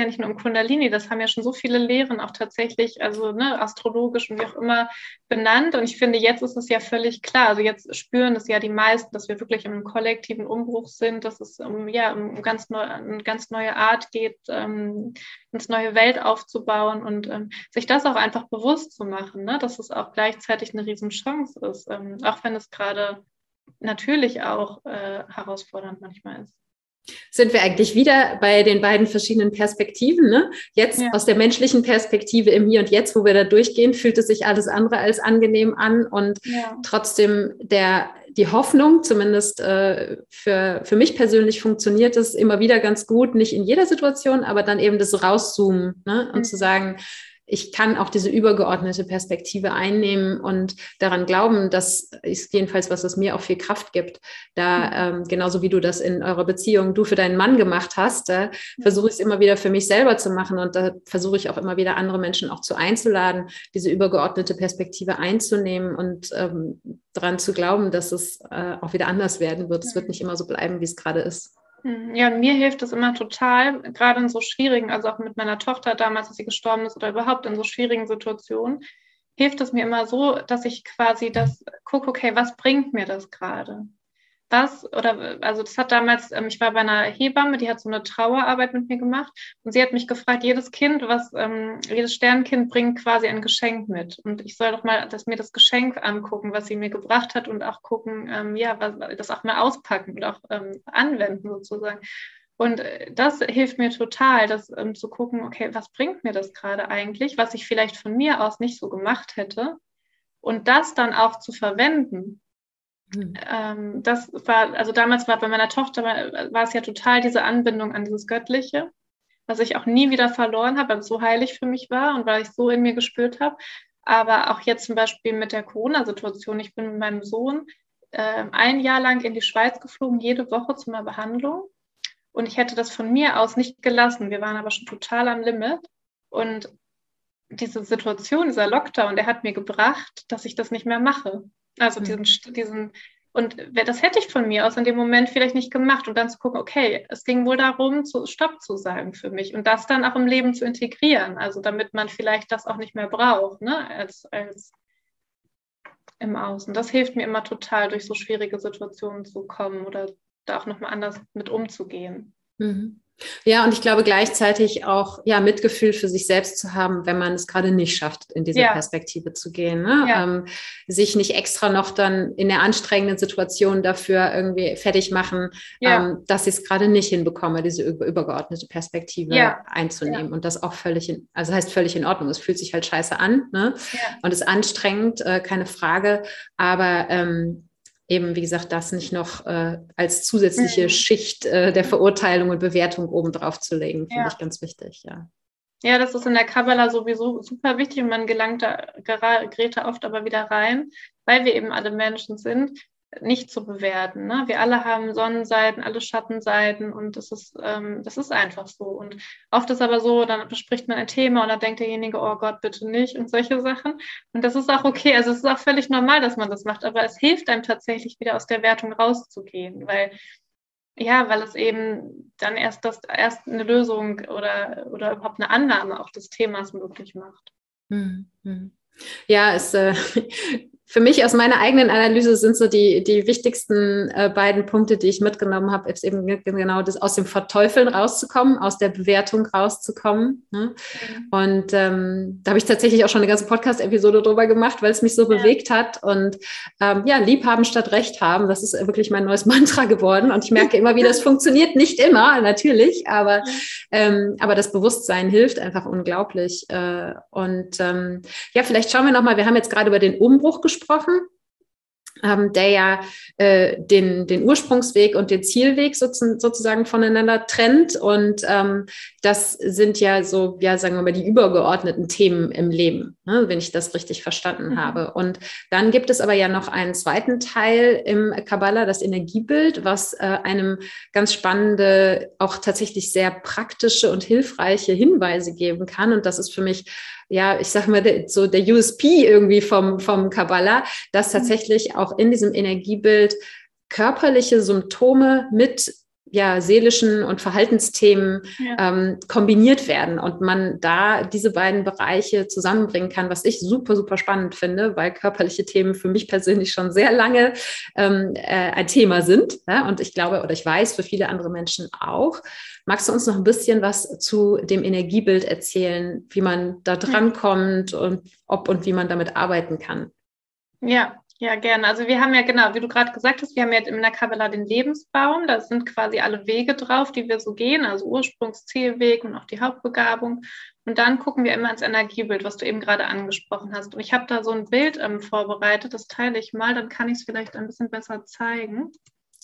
nicht nur um Kundalini, das haben ja schon so viele Lehren auch tatsächlich, also ne, astrologisch und wie auch immer benannt und ich finde, jetzt ist es ja völlig klar, also jetzt spüren es ja die meisten, dass wir wirklich im kollektiven Umbruch sind, dass es um eine ganz neue Art geht, neue Welt aufzubauen und sich das auch einfach bewusst zu machen, ne? Dass es auch gleichzeitig eine Riesenchance ist, auch wenn es gerade natürlich auch herausfordernd manchmal ist. Sind wir eigentlich wieder bei den beiden verschiedenen Perspektiven, ne? Jetzt ja. Aus der menschlichen Perspektive im Hier und Jetzt, wo wir da durchgehen, fühlt es sich alles andere als angenehm an und ja. Trotzdem die Hoffnung, zumindest für mich persönlich funktioniert es immer wieder ganz gut, nicht in jeder Situation, aber dann eben das Rauszoomen, ne? Und zu sagen, ich kann auch diese übergeordnete Perspektive einnehmen und daran glauben, dass es jedenfalls, was es mir auch viel Kraft gibt, da genauso wie du das in eurer Beziehung, du für deinen Mann gemacht hast, da versuche ich es immer wieder für mich selber zu machen und da versuche ich auch immer wieder andere Menschen auch zu einzuladen, diese übergeordnete Perspektive einzunehmen und daran zu glauben, dass es auch wieder anders werden wird. Es wird nicht immer so bleiben, wie es gerade ist. Ja, mir hilft es immer total, gerade in so schwierigen, also auch mit meiner Tochter damals, als sie gestorben ist oder überhaupt in so schwierigen Situationen, hilft es mir immer so, dass ich quasi das gucke, okay, was bringt mir das gerade? Das hat damals, ich war bei einer Hebamme, die hat so eine Trauerarbeit mit mir gemacht und sie hat mich gefragt, jedes Sternkind bringt quasi ein Geschenk mit und ich soll doch mal mir das Geschenk angucken, was sie mir gebracht hat und auch gucken, das auch mal auspacken und auch anwenden sozusagen. Und das hilft mir total, das zu gucken, okay, was bringt mir das gerade eigentlich, was ich vielleicht von mir aus nicht so gemacht hätte und das dann auch zu verwenden. Das war, also damals war bei meiner Tochter, war es ja total diese Anbindung an dieses Göttliche, was ich auch nie wieder verloren habe, weil es so heilig für mich war und weil ich so in mir gespürt habe. Aber auch jetzt zum Beispiel mit der Corona-Situation, ich bin mit meinem Sohn ein Jahr lang in die Schweiz geflogen, jede Woche zu einer Behandlung und ich hätte das von mir aus nicht gelassen. Wir waren aber schon total am Limit und diese Situation, dieser Lockdown, der hat mir gebracht, dass ich das nicht mehr mache. Also und das hätte ich von mir aus in dem Moment vielleicht nicht gemacht und dann zu gucken, okay, es ging wohl darum, Stopp zu sagen für mich und das dann auch im Leben zu integrieren, also damit man vielleicht das auch nicht mehr braucht, ne, als im Außen. Das hilft mir immer total, durch so schwierige Situationen zu kommen oder da auch nochmal anders mit umzugehen. Mhm. Ja, und ich glaube gleichzeitig auch Mitgefühl für sich selbst zu haben, wenn man es gerade nicht schafft, in diese Perspektive zu gehen, ne? Ja. Sich nicht extra noch dann in der anstrengenden Situation dafür irgendwie fertig machen, dass ich es gerade nicht hinbekomme, diese übergeordnete Perspektive einzunehmen und das auch völlig in Ordnung. Es fühlt sich halt scheiße an, ne? Ja. Und es ist anstrengend, keine Frage, aber eben, wie gesagt, das nicht noch als zusätzliche Schicht der Verurteilung und Bewertung obendrauf zu legen, finde ich ganz wichtig, Ja, das ist in der Kabbala sowieso super wichtig und man gelangt da gerät oft aber wieder rein, weil wir eben alle Menschen sind, nicht zu bewerten, ne? Wir alle haben Sonnenseiten, alle Schattenseiten und das ist einfach so. Und oft ist aber so, dann bespricht man ein Thema und dann denkt derjenige, oh Gott, bitte nicht und solche Sachen. Und das ist auch okay, also es ist auch völlig normal, dass man das macht, aber es hilft einem tatsächlich wieder aus der Wertung rauszugehen, weil es eben dann erst eine Lösung oder überhaupt eine Annahme auch des Themas möglich macht. Ja, es für mich aus meiner eigenen Analyse sind so die wichtigsten beiden Punkte, die ich mitgenommen habe, ist eben genau das, aus dem Verteufeln rauszukommen, aus der Bewertung rauszukommen. Ne? Und da habe ich tatsächlich auch schon eine ganze Podcast-Episode drüber gemacht, weil es mich so bewegt hat. Und lieb haben statt Recht haben, das ist wirklich mein neues Mantra geworden. Und ich merke immer wieder, es funktioniert nicht immer, natürlich, aber das Bewusstsein hilft einfach unglaublich. Vielleicht schauen wir nochmal, wir haben jetzt gerade über den Umbruch gesprochen, der ja den Ursprungsweg und den Zielweg sozusagen voneinander trennt. Und das sind ja so, sagen wir mal, die übergeordneten Themen im Leben, ne, wenn ich das richtig verstanden habe. Und dann gibt es aber ja noch einen zweiten Teil im Kabbala, das Energiebild, was einem ganz spannende, auch tatsächlich sehr praktische und hilfreiche Hinweise geben kann. Und das ist für mich, ich sag mal, so der USP irgendwie vom Kabbala, dass tatsächlich auch in diesem Energiebild körperliche Symptome mit seelischen und Verhaltensthemen kombiniert werden und man da diese beiden Bereiche zusammenbringen kann, was ich super, super spannend finde, weil körperliche Themen für mich persönlich schon sehr lange ein Thema sind. Ja? Und ich glaube, oder ich weiß, für viele andere Menschen auch. Magst du uns noch ein bisschen was zu dem Energiebild erzählen, wie man da drankommt und ob und wie man damit arbeiten kann? Ja, gerne. Also wir haben ja, genau, wie du gerade gesagt hast, wir haben ja in der Kabbala den Lebensbaum. Da sind quasi alle Wege drauf, die wir so gehen, also Ursprungszielweg und auch die Hauptbegabung. Und dann gucken wir immer ins Energiebild, was du eben gerade angesprochen hast. Und ich habe da so ein Bild vorbereitet, das teile ich mal, dann kann ich es vielleicht ein bisschen besser zeigen.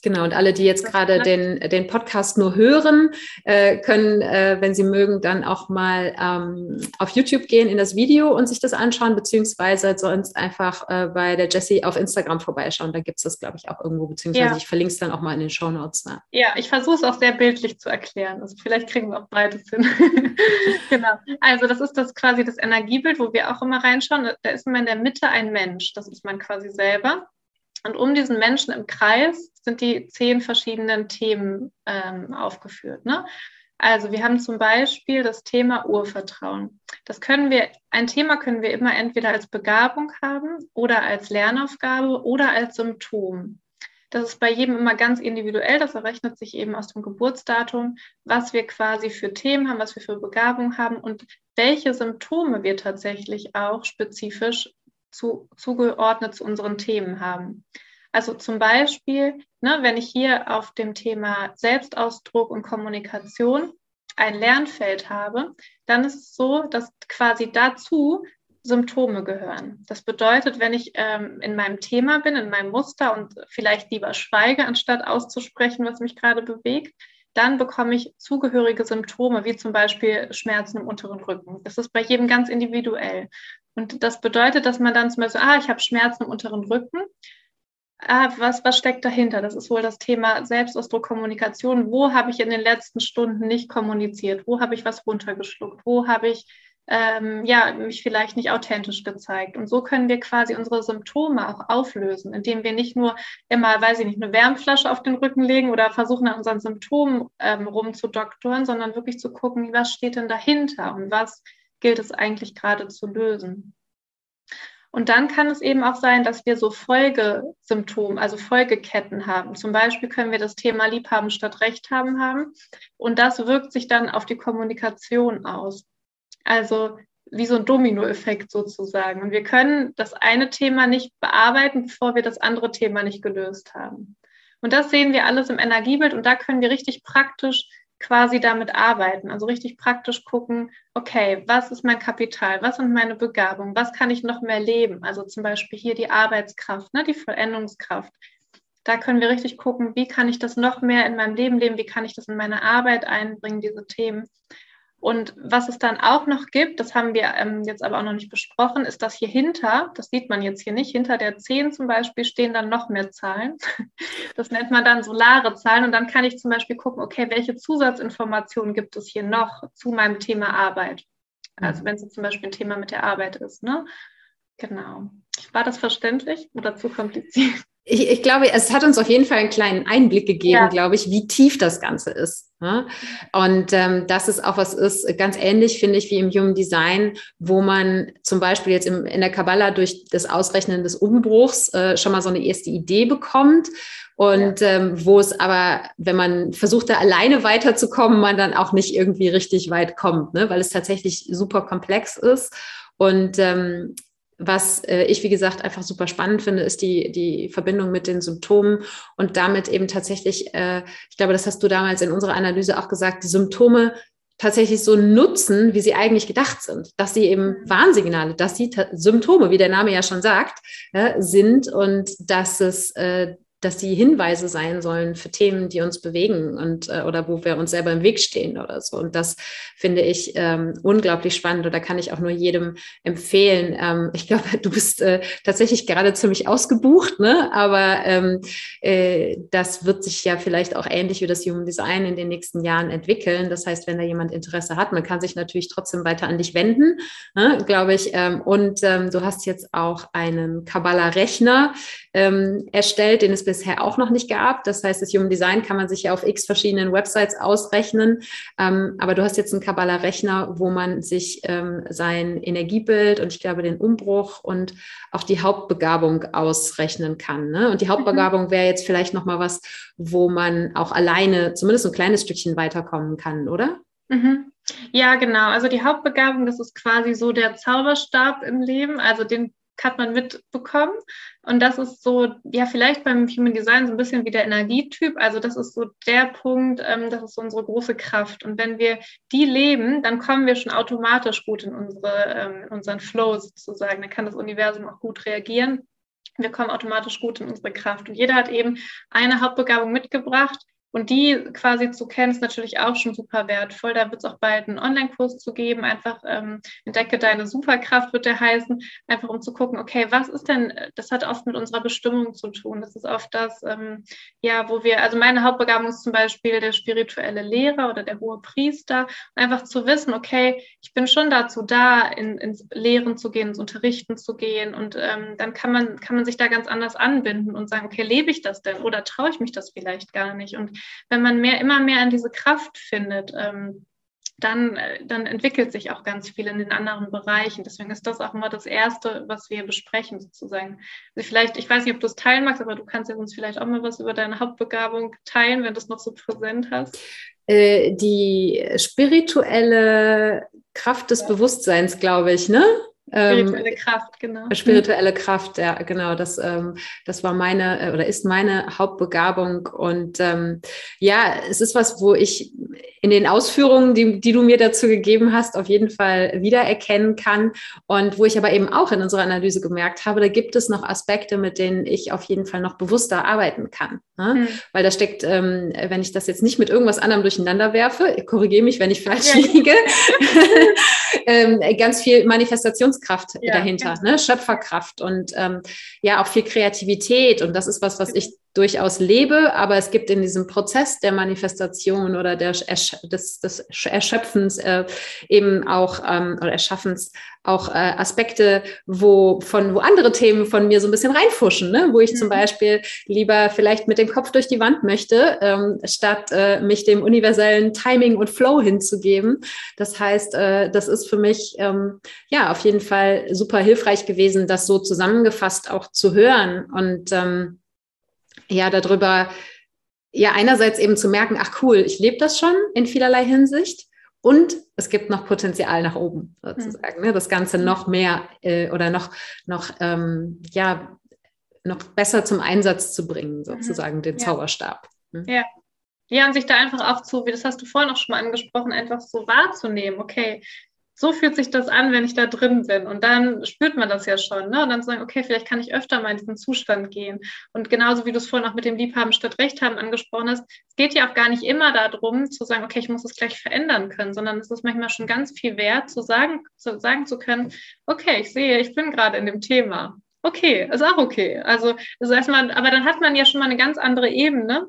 Genau, und alle, die jetzt gerade den Podcast nur hören, können, wenn sie mögen, dann auch mal auf YouTube gehen in das Video und sich das anschauen, beziehungsweise sonst einfach bei der Jessie auf Instagram vorbeischauen. Da gibt es das, glaube ich, auch irgendwo, beziehungsweise ich verlinke es dann auch mal in den Shownotes. Ne? Ja, ich versuche es auch sehr bildlich zu erklären. Also vielleicht kriegen wir auch beides hin. Genau. Also das ist das quasi das Energiebild, wo wir auch immer reinschauen. Da ist immer in der Mitte ein Mensch. Das ist man quasi selber. Und um diesen Menschen im Kreis sind die 10 verschiedenen Themen aufgeführt. Ne? Also wir haben zum Beispiel das Thema Urvertrauen. Ein Thema können wir immer entweder als Begabung haben oder als Lernaufgabe oder als Symptom. Das ist bei jedem immer ganz individuell. Das errechnet sich eben aus dem Geburtsdatum, was wir quasi für Themen haben, was wir für Begabung haben und welche Symptome wir tatsächlich auch spezifisch zugeordnet zu unseren Themen haben. Also zum Beispiel, wenn ich hier auf dem Thema Selbstausdruck und Kommunikation ein Lernfeld habe, dann ist es so, dass quasi dazu Symptome gehören. Das bedeutet, wenn ich in meinem Thema bin, in meinem Muster und vielleicht lieber schweige, anstatt auszusprechen, was mich gerade bewegt, dann bekomme ich zugehörige Symptome, wie zum Beispiel Schmerzen im unteren Rücken. Das ist bei jedem ganz individuell. Und das bedeutet, dass man dann zum Beispiel, ich habe Schmerzen im unteren Rücken. Was steckt dahinter? Das ist wohl das Thema Selbstausdruck, Kommunikation. Wo habe ich in den letzten Stunden nicht kommuniziert? Wo habe ich was runtergeschluckt? Wo habe ich mich vielleicht nicht authentisch gezeigt? Und so können wir quasi unsere Symptome auch auflösen, indem wir nicht nur immer, eine Wärmflasche auf den Rücken legen oder versuchen, an unseren Symptomen rumzudoktoren, sondern wirklich zu gucken, was steht denn dahinter und was gilt es eigentlich gerade zu lösen. Und dann kann es eben auch sein, dass wir so Folgesymptome, also Folgeketten haben. Zum Beispiel können wir das Thema Liebhaben statt Recht haben. Und das wirkt sich dann auf die Kommunikation aus. Also wie so ein Dominoeffekt sozusagen. Und wir können das eine Thema nicht bearbeiten, bevor wir das andere Thema nicht gelöst haben. Und das sehen wir alles im Energiebild. Und da können wir richtig praktisch quasi damit arbeiten, also richtig praktisch gucken, okay, was ist mein Kapital, was sind meine Begabungen, was kann ich noch mehr leben, also zum Beispiel hier die Arbeitskraft, die Vollendungskraft, da können wir richtig gucken, wie kann ich das noch mehr in meinem Leben leben, wie kann ich das in meine Arbeit einbringen, diese Themen. Und was es dann auch noch gibt, das haben wir jetzt aber auch noch nicht besprochen, ist, dass hier hinter, das sieht man jetzt hier nicht, hinter der 10 zum Beispiel stehen dann noch mehr Zahlen. Das nennt man dann solare Zahlen. Und dann kann ich zum Beispiel gucken, okay, welche Zusatzinformationen gibt es hier noch zu meinem Thema Arbeit? Also wenn es jetzt zum Beispiel ein Thema mit der Arbeit ist. Ne? Genau. War das verständlich oder zu kompliziert? Ich glaube, es hat uns auf jeden Fall einen kleinen Einblick gegeben, glaube ich, wie tief das Ganze ist. Ne? Und dass es auch was ist, ganz ähnlich, finde ich, wie im Human Design, wo man zum Beispiel jetzt in der Kabbala durch das Ausrechnen des Umbruchs schon mal so eine erste Idee bekommt. Und wo es aber, wenn man versucht, da alleine weiterzukommen, man dann auch nicht irgendwie richtig weit kommt, ne? Weil es tatsächlich super komplex ist. Und was ich, wie gesagt, einfach super spannend finde, ist die Verbindung mit den Symptomen und damit eben tatsächlich, ich glaube, das hast du damals in unserer Analyse auch gesagt, die Symptome tatsächlich so nutzen, wie sie eigentlich gedacht sind, dass sie eben Warnsignale, dass die Symptome, wie der Name ja schon sagt, sind und dass sie Hinweise sein sollen für Themen, die uns bewegen und oder wo wir uns selber im Weg stehen oder so. Und das finde ich unglaublich spannend und da kann ich auch nur jedem empfehlen. Ich glaube, du bist tatsächlich gerade ziemlich ausgebucht, ne? Aber das wird sich ja vielleicht auch ähnlich wie das Human Design in den nächsten Jahren entwickeln. Das heißt, wenn da jemand Interesse hat, man kann sich natürlich trotzdem weiter an dich wenden, ne? Glaube ich. Du hast jetzt auch einen Kabbala-Rechner erstellt, den es bisher auch noch nicht gab. Das heißt, das Human Design kann man sich ja auf x verschiedenen Websites ausrechnen. Aber du hast jetzt einen Kabbala-Rechner, wo man sich sein Energiebild und ich glaube den Umbruch und auch die Hauptbegabung ausrechnen kann. Ne? Und die Hauptbegabung wäre jetzt vielleicht nochmal was, wo man auch alleine zumindest ein kleines Stückchen weiterkommen kann, oder? Mhm. Ja, genau. Also die Hauptbegabung, das ist quasi so der Zauberstab im Leben. Also den hat man mitbekommen. Und das ist so, ja, vielleicht beim Human Design so ein bisschen wie der Energietyp. Also das ist so der Punkt, das ist unsere große Kraft. Und wenn wir die leben, dann kommen wir schon automatisch gut in unseren Flow sozusagen. Dann kann das Universum auch gut reagieren. Wir kommen automatisch gut in unsere Kraft. Und jeder hat eben eine Hauptbegabung mitgebracht. Und die quasi zu kennen, ist natürlich auch schon super wertvoll. Da wird es auch bald einen Online-Kurs zu geben. Einfach entdecke deine Superkraft, wird der heißen. Einfach um zu gucken, okay, was ist denn, das hat oft mit unserer Bestimmung zu tun. Das ist oft das, wo wir, also meine Hauptbegabung ist zum Beispiel der spirituelle Lehrer oder der hohe Priester. Und einfach zu wissen, okay, ich bin schon dazu da, ins Lehren zu gehen, ins Unterrichten zu gehen. Und dann kann man sich da ganz anders anbinden und sagen, okay, lebe ich das denn? Oder traue ich mich das vielleicht gar nicht? Und wenn man immer mehr an diese Kraft findet, dann entwickelt sich auch ganz viel in den anderen Bereichen. Deswegen ist das auch immer das Erste, was wir besprechen sozusagen. Also vielleicht, ich weiß nicht, ob du es teilen magst, aber du kannst ja uns vielleicht auch mal was über deine Hauptbegabung teilen, wenn du es noch so präsent hast. Die spirituelle Kraft des Bewusstseins, glaube ich, ne? Spirituelle Kraft, genau. Spirituelle Kraft, ja, genau. Das war meine oder ist meine Hauptbegabung. Und es ist was, wo ich in den Ausführungen, die du mir dazu gegeben hast, auf jeden Fall wiedererkennen kann. Und wo ich aber eben auch in unserer Analyse gemerkt habe, da gibt es noch Aspekte, mit denen ich auf jeden Fall noch bewusster arbeiten kann. Ne? Mhm. Weil da steckt, wenn ich das jetzt nicht mit irgendwas anderem durcheinander werfe, ich korrigiere mich, wenn ich falsch liege, ganz viel Manifestationskraft dahinter, ne? Schöpferkraft und auch viel Kreativität und das ist was ich durchaus lebe, aber es gibt in diesem Prozess der Manifestation oder des Erschöpfens eben auch oder Erschaffens auch Aspekte, wo andere Themen von mir so ein bisschen reinfuschen, ne? Wo ich zum Beispiel lieber vielleicht mit dem Kopf durch die Wand möchte, statt mich dem universellen Timing und Flow hinzugeben. Das heißt, das ist für mich auf jeden Fall super hilfreich gewesen, das so zusammengefasst auch zu hören und darüber einerseits eben zu merken, ach cool, ich lebe das schon in vielerlei Hinsicht und es gibt noch Potenzial nach oben sozusagen, ne? Das Ganze noch mehr oder noch besser zum Einsatz zu bringen sozusagen, den Zauberstab. Ne? Ja. Ja, und sich da einfach auch zu, wie das hast du vorhin auch schon mal angesprochen, einfach so wahrzunehmen, okay, so fühlt sich das an, wenn ich da drin bin. Und dann spürt man das ja schon. Ne? Und dann zu sagen, okay, vielleicht kann ich öfter mal in diesen Zustand gehen. Und genauso wie du es vorhin auch mit dem Liebhaben statt Recht haben angesprochen hast, es geht ja auch gar nicht immer darum, zu sagen, okay, ich muss es gleich verändern können, sondern es ist manchmal schon ganz viel wert, zu sagen zu können, okay, ich sehe, ich bin gerade in dem Thema. Okay, ist auch okay. Also, das heißt, aber dann hat man ja schon mal eine ganz andere Ebene,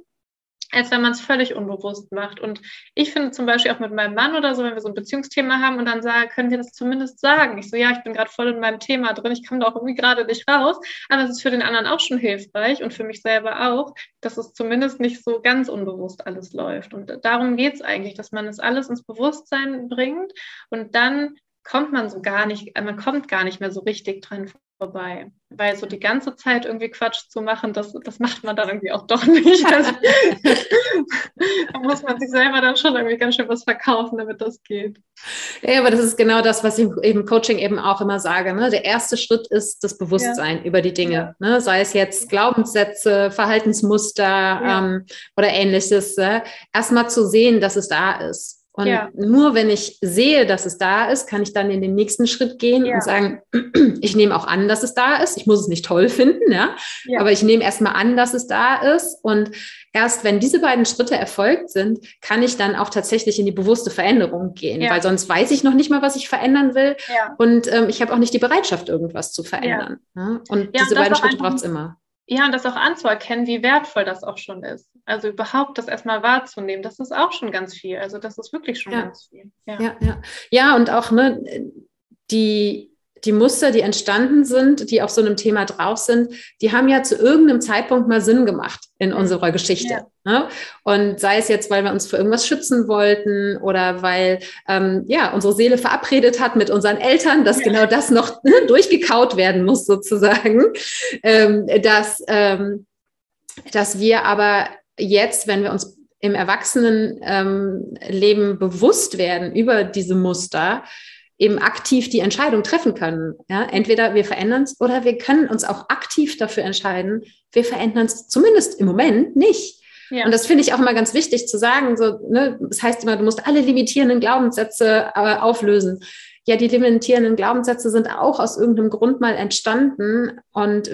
als wenn man es völlig unbewusst macht. Und ich finde zum Beispiel auch mit meinem Mann oder so, wenn wir so ein Beziehungsthema haben und dann sagen, können wir das zumindest sagen? Ich so, ja, ich bin gerade voll in meinem Thema drin, ich komme da auch irgendwie gerade nicht raus, aber es ist für den anderen auch schon hilfreich und für mich selber auch, dass es zumindest nicht so ganz unbewusst alles läuft. Und darum geht es eigentlich, dass man es alles ins Bewusstsein bringt und dann kommt man gar nicht mehr so richtig dran vorbei, weil so die ganze Zeit irgendwie Quatsch zu machen, das macht man dann irgendwie auch doch nicht. Also, da muss man sich selber dann schon irgendwie ganz schön was verkaufen, damit das geht. Ja, aber das ist genau das, was ich im Coaching eben auch immer sage, ne? Der erste Schritt ist das Bewusstsein über die Dinge, ne? Sei es jetzt Glaubenssätze, Verhaltensmuster oder Ähnliches. Erstmal zu sehen, dass es da ist. Und nur wenn ich sehe, dass es da ist, kann ich dann in den nächsten Schritt gehen und sagen, ich nehme auch an, dass es da ist. Ich muss es nicht toll finden, aber ich nehme erstmal an, dass es da ist. Und erst wenn diese beiden Schritte erfolgt sind, kann ich dann auch tatsächlich in die bewusste Veränderung gehen, weil sonst weiß ich noch nicht mal, was ich verändern will. Ja. Und ich habe auch nicht die Bereitschaft, irgendwas zu verändern. Ja. Ne? Und diese beiden Schritte braucht es immer. Ja, und das auch anzuerkennen, wie wertvoll das auch schon ist. Also überhaupt das erstmal wahrzunehmen, das ist auch schon ganz viel. Also das ist wirklich schon ganz viel. Ja, und auch die Muster, die entstanden sind, die auf so einem Thema drauf sind, die haben ja zu irgendeinem Zeitpunkt mal Sinn gemacht in unserer Geschichte. Ja. Ne? Und sei es jetzt, weil wir uns vor irgendwas schützen wollten oder weil unsere Seele verabredet hat mit unseren Eltern, dass genau das noch durchgekaut werden muss sozusagen, dass wir aber jetzt, wenn wir uns im Erwachsenenleben bewusst werden über diese Muster, eben aktiv die Entscheidung treffen können. Ja? Entweder wir verändern es oder wir können uns auch aktiv dafür entscheiden, wir verändern es zumindest im Moment nicht. Ja. Und das finde ich auch immer ganz wichtig zu sagen. So, ne? Das heißt immer, du musst alle limitierenden Glaubenssätze auflösen. Ja, die limitierenden Glaubenssätze sind auch aus irgendeinem Grund mal entstanden. Und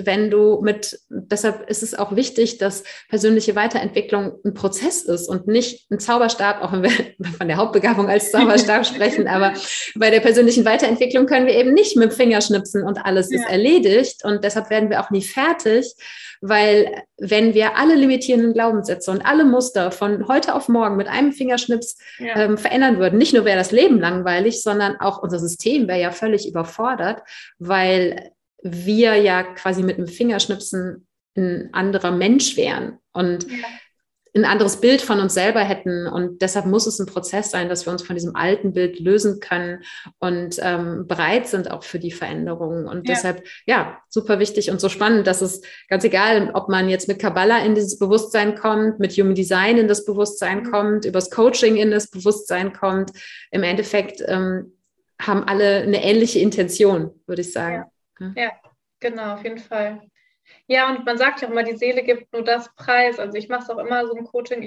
deshalb ist es auch wichtig, dass persönliche Weiterentwicklung ein Prozess ist und nicht ein Zauberstab, auch wenn wir von der Hauptbegabung als Zauberstab sprechen. Aber bei der persönlichen Weiterentwicklung können wir eben nicht mit dem Finger schnipsen und alles ist erledigt. Und deshalb werden wir auch nie fertig, weil wenn wir alle limitierenden Glaubenssätze und alle Muster von heute auf morgen mit einem Fingerschnips verändern würden, nicht nur wäre das Leben langweilig, sondern auch unser System wäre ja völlig überfordert, weil wir ja quasi mit einem Fingerschnipsen ein anderer Mensch wären und ein anderes Bild von uns selber hätten. Und deshalb muss es ein Prozess sein, dass wir uns von diesem alten Bild lösen können und bereit sind auch für die Veränderungen. Und deshalb, super wichtig und so spannend, dass es ganz egal, ob man jetzt mit Kabbala in dieses Bewusstsein kommt, mit Human Design in das Bewusstsein kommt, übers Coaching in das Bewusstsein kommt, im Endeffekt haben alle eine ähnliche Intention, würde ich sagen. Ja, genau, auf jeden Fall. Ja, und man sagt ja auch immer, die Seele gibt nur das Preis. Also ich mache es auch immer so im Coaching.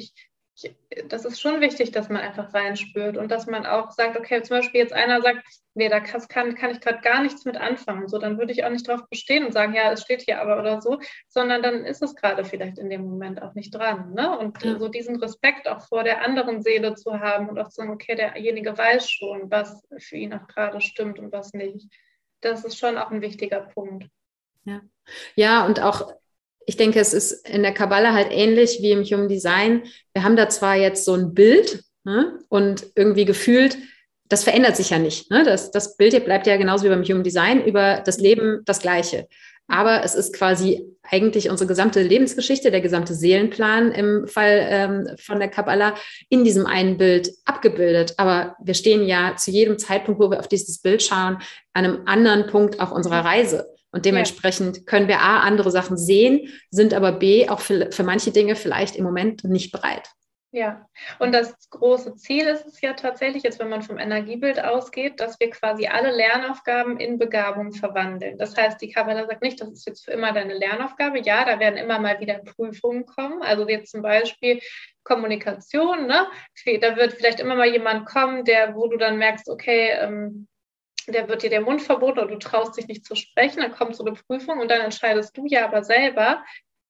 Das ist schon wichtig, dass man einfach reinspürt und dass man auch sagt, okay, zum Beispiel jetzt einer sagt, nee, da kann ich gerade gar nichts mit anfangen. So, dann würde ich auch nicht drauf bestehen und sagen, ja, es steht hier aber oder so, sondern dann ist es gerade vielleicht in dem Moment auch nicht dran. Ne? Und so diesen Respekt auch vor der anderen Seele zu haben und auch zu sagen, okay, derjenige weiß schon, was für ihn auch gerade stimmt und was nicht. Das ist schon auch ein wichtiger Punkt. Ja, und auch, ich denke, es ist in der Kabbala halt ähnlich wie im Human Design. Wir haben da zwar jetzt so ein Bild und irgendwie gefühlt, das verändert sich ja nicht. Ne? Das Bild hier bleibt ja genauso wie beim Human Design über das Leben das Gleiche. Aber es ist quasi eigentlich unsere gesamte Lebensgeschichte, der gesamte Seelenplan im Fall von der Kabbala in diesem einen Bild abgebildet. Aber wir stehen ja zu jedem Zeitpunkt, wo wir auf dieses Bild schauen, an einem anderen Punkt auf unserer Reise. Und dementsprechend können wir A, andere Sachen sehen, sind aber B, auch für manche Dinge vielleicht im Moment nicht bereit. Ja, und das große Ziel ist es ja tatsächlich, jetzt wenn man vom Energiebild ausgeht, dass wir quasi alle Lernaufgaben in Begabung verwandeln. Das heißt, die Kabbala sagt nicht, das ist jetzt für immer deine Lernaufgabe. Ja, da werden immer mal wieder Prüfungen kommen. Also jetzt zum Beispiel Kommunikation, ne? Da wird vielleicht immer mal jemand kommen, wo du dann merkst, okay, der wird dir der Mund verboten oder du traust dich nicht zu sprechen, dann kommt so eine Prüfung und dann entscheidest du ja aber selber,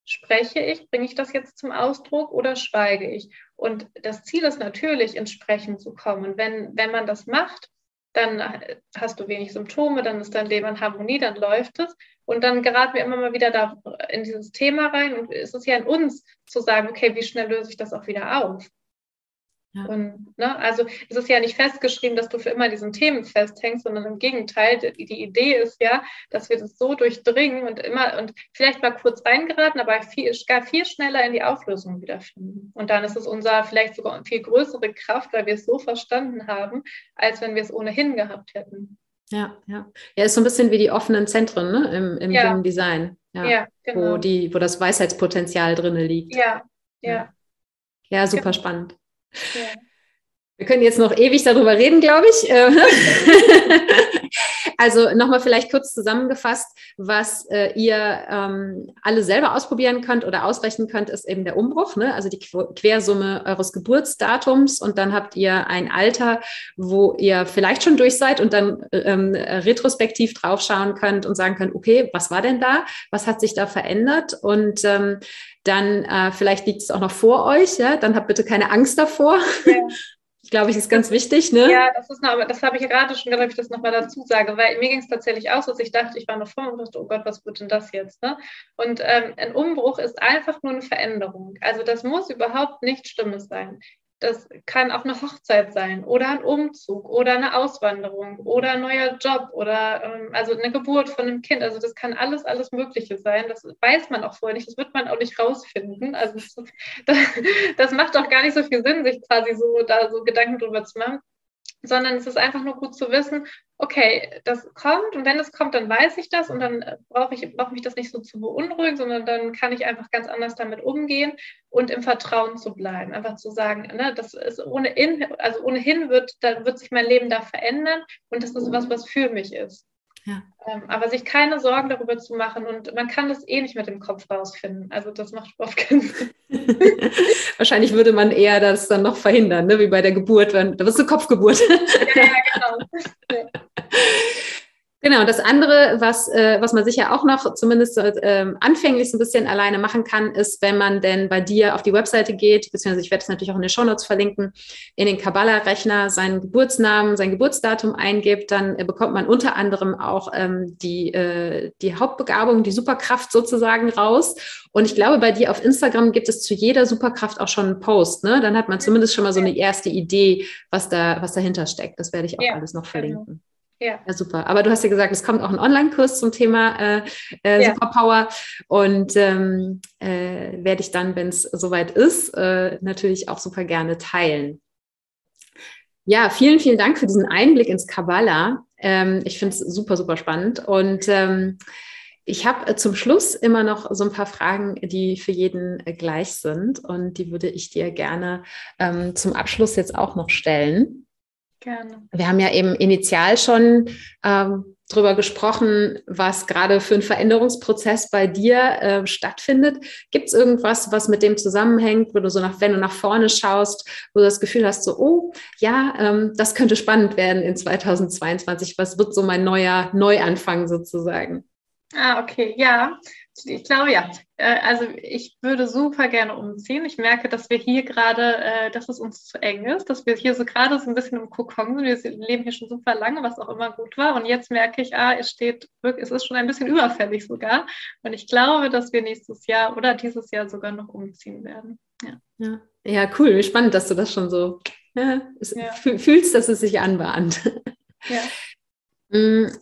spreche ich, bringe ich das jetzt zum Ausdruck oder schweige ich? Und das Ziel ist natürlich, ins Sprechen zu kommen. Und wenn man das macht, dann hast du wenig Symptome, dann ist dein Leben in Harmonie, dann läuft es. Und dann geraten wir immer mal wieder da in dieses Thema rein und es ist ja in uns zu sagen, okay, wie schnell löse ich das auch wieder auf? Ja. Und, ne, also es ist ja nicht festgeschrieben, dass du für immer diesen Themen festhängst, sondern im Gegenteil, die Idee ist ja, dass wir das so durchdringen und immer und vielleicht mal kurz reingeraten, aber viel schneller in die Auflösung wiederfinden. Und dann ist es unsere vielleicht sogar viel größere Kraft, weil wir es so verstanden haben, als wenn wir es ohnehin gehabt hätten. Ja, ja. Ja, ist so ein bisschen wie die offenen Zentren, ne, im Human Design, ja, genau. wo das Weisheitspotenzial drin liegt. Ja, super genau. Spannend. Ja. Wir können jetzt noch ewig darüber reden, glaube ich. Also nochmal vielleicht kurz zusammengefasst, was ihr alle selber ausprobieren könnt oder ausrechnen könnt, ist eben der Umbruch, ne? Also die Quersumme eures Geburtsdatums und dann habt ihr ein Alter, wo ihr vielleicht schon durch seid und dann retrospektiv draufschauen könnt und sagen könnt, okay, was war denn da? Was hat sich da verändert? Und dann vielleicht liegt es auch noch vor euch, ja? Dann habt bitte keine Angst davor. Ja. Ich glaube, das ist ganz wichtig, ne? Ja, das habe ich gerade schon gedacht, ob ich das nochmal dazu sage, weil mir ging es tatsächlich aus, dass ich dachte, ich war noch vor und dachte, oh Gott, was wird denn das jetzt, ne? Und ein Umbruch ist einfach nur eine Veränderung. Also das muss überhaupt nichts Schlimmes sein. Das kann auch eine Hochzeit sein oder ein Umzug oder eine Auswanderung oder ein neuer Job oder also eine Geburt von einem Kind. Also das kann alles Mögliche sein. Das weiß man auch vorher nicht. Das wird man auch nicht rausfinden. Also das macht auch gar nicht so viel Sinn, sich quasi so Gedanken drüber zu machen, sondern es ist einfach nur gut zu wissen, okay, das kommt und wenn es kommt, dann weiß ich das und dann brauche mich das nicht so zu beunruhigen, sondern dann kann ich einfach ganz anders damit umgehen und im Vertrauen zu bleiben. Einfach zu sagen, ne, das ist ohnehin wird sich mein Leben da verändern und das ist was für mich ist. Ja. Aber sich keine Sorgen darüber zu machen und man kann das eh nicht mit dem Kopf rausfinden. Also das macht überhaupt keinen Sinn. Wahrscheinlich würde man eher das dann noch verhindern, ne? Wie bei der Geburt, da bist du Kopfgeburt. Ja, genau. Genau, das andere, was man sicher auch noch zumindest anfänglich so ein bisschen alleine machen kann, ist, wenn man denn bei dir auf die Webseite geht, beziehungsweise ich werde es natürlich auch in den Shownotes verlinken, in den Kabbala-Rechner seinen Geburtsnamen, sein Geburtsdatum eingibt, dann bekommt man unter anderem auch die Hauptbegabung, die Superkraft sozusagen raus. Und ich glaube, bei dir auf Instagram gibt es zu jeder Superkraft auch schon einen Post, ne? Dann hat man zumindest schon mal so eine erste Idee, was dahinter steckt. Das werde ich auch alles noch verlinken. Ja, super. Aber du hast ja gesagt, es kommt auch ein Online-Kurs zum Thema Superpower und werde ich dann, wenn es soweit ist, natürlich auch super gerne teilen. Ja, vielen, vielen Dank für diesen Einblick ins Kabbala. Ich finde es super, super spannend und ich habe zum Schluss immer noch so ein paar Fragen, die für jeden gleich sind und die würde ich dir gerne zum Abschluss jetzt auch noch stellen. Gerne. Wir haben ja eben initial schon drüber gesprochen, was gerade für einen Veränderungsprozess bei dir stattfindet. Gibt es irgendwas, was mit dem zusammenhängt, wenn du nach vorne schaust, wo du das Gefühl hast, so, oh, ja, das könnte spannend werden in 2022. Was wird so mein neuer Neuanfang sozusagen? Ah, okay, ja. Ich glaube, ja. Also ich würde super gerne umziehen. Ich merke, dass wir hier gerade, dass es uns zu eng ist, dass wir hier so gerade so ein bisschen im Kokon sind. Wir leben hier schon super lange, was auch immer gut war. Und jetzt merke ich, es ist schon ein bisschen überfällig sogar. Und ich glaube, dass wir nächstes Jahr oder dieses Jahr sogar noch umziehen werden. Ja, cool. Spannend, dass du das schon so fühlst, dass es sich anbahnt. Ja.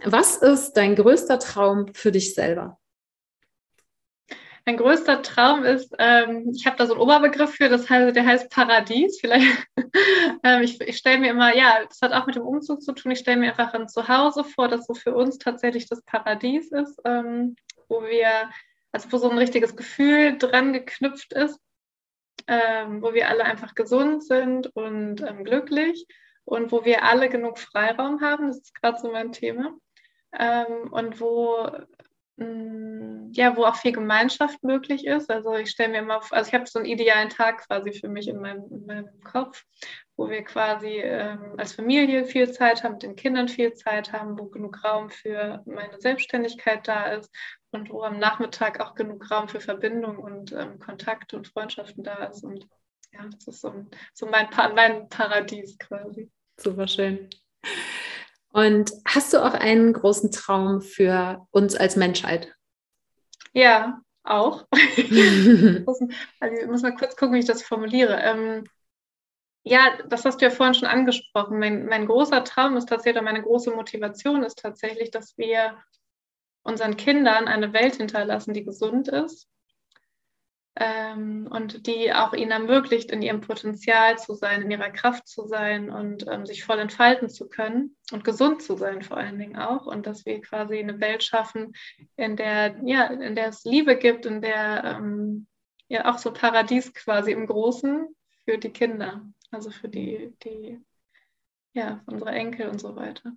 Was ist dein größter Traum für dich selber? Mein größter Traum ist, ich habe da so einen Oberbegriff für, der heißt Paradies. Vielleicht, ich stelle mir immer, das hat auch mit dem Umzug zu tun, ich stelle mir einfach ein Zuhause vor, das so für uns tatsächlich das Paradies ist, wo so ein richtiges Gefühl dran geknüpft ist, wo wir alle einfach gesund sind und glücklich und wo wir alle genug Freiraum haben, das ist gerade so mein Thema, und wo auch viel Gemeinschaft möglich ist. Also ich stelle mir immer, ich habe so einen idealen Tag quasi für mich in meinem Kopf, wo wir quasi als Familie viel Zeit haben, mit den Kindern viel Zeit haben, wo genug Raum für meine Selbstständigkeit da ist und wo am Nachmittag auch genug Raum für Verbindung und Kontakte und Freundschaften da ist. Und ja, das ist so mein Paradies quasi. Super schön. Und hast du auch einen großen Traum für uns als Menschheit? Ja, auch. Also ich muss mal kurz gucken, wie ich das formuliere. Ja, das hast du ja vorhin schon angesprochen. Mein großer Traum ist tatsächlich, oder meine große Motivation ist tatsächlich, dass wir unseren Kindern eine Welt hinterlassen, die gesund ist und die auch ihnen ermöglicht, in ihrem Potenzial zu sein, in ihrer Kraft zu sein und sich voll entfalten zu können und gesund zu sein vor allen Dingen auch. Und dass wir quasi eine Welt schaffen, in der es Liebe gibt, in der auch so Paradies quasi im Großen für die Kinder. Also für die unsere Enkel und so weiter.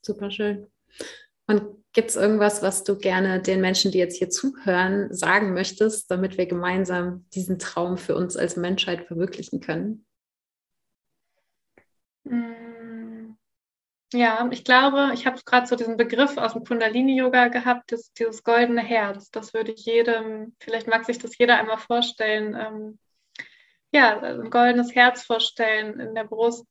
Super schön. Und gibt es irgendwas, was du gerne den Menschen, die jetzt hier zuhören, sagen möchtest, damit wir gemeinsam diesen Traum für uns als Menschheit verwirklichen können? Ja, ich glaube, ich habe gerade so diesen Begriff aus dem Kundalini-Yoga gehabt, dieses goldene Herz. Das würde ich jedem, vielleicht mag sich das jeder einmal vorstellen, ein goldenes Herz vorstellen in der Brust,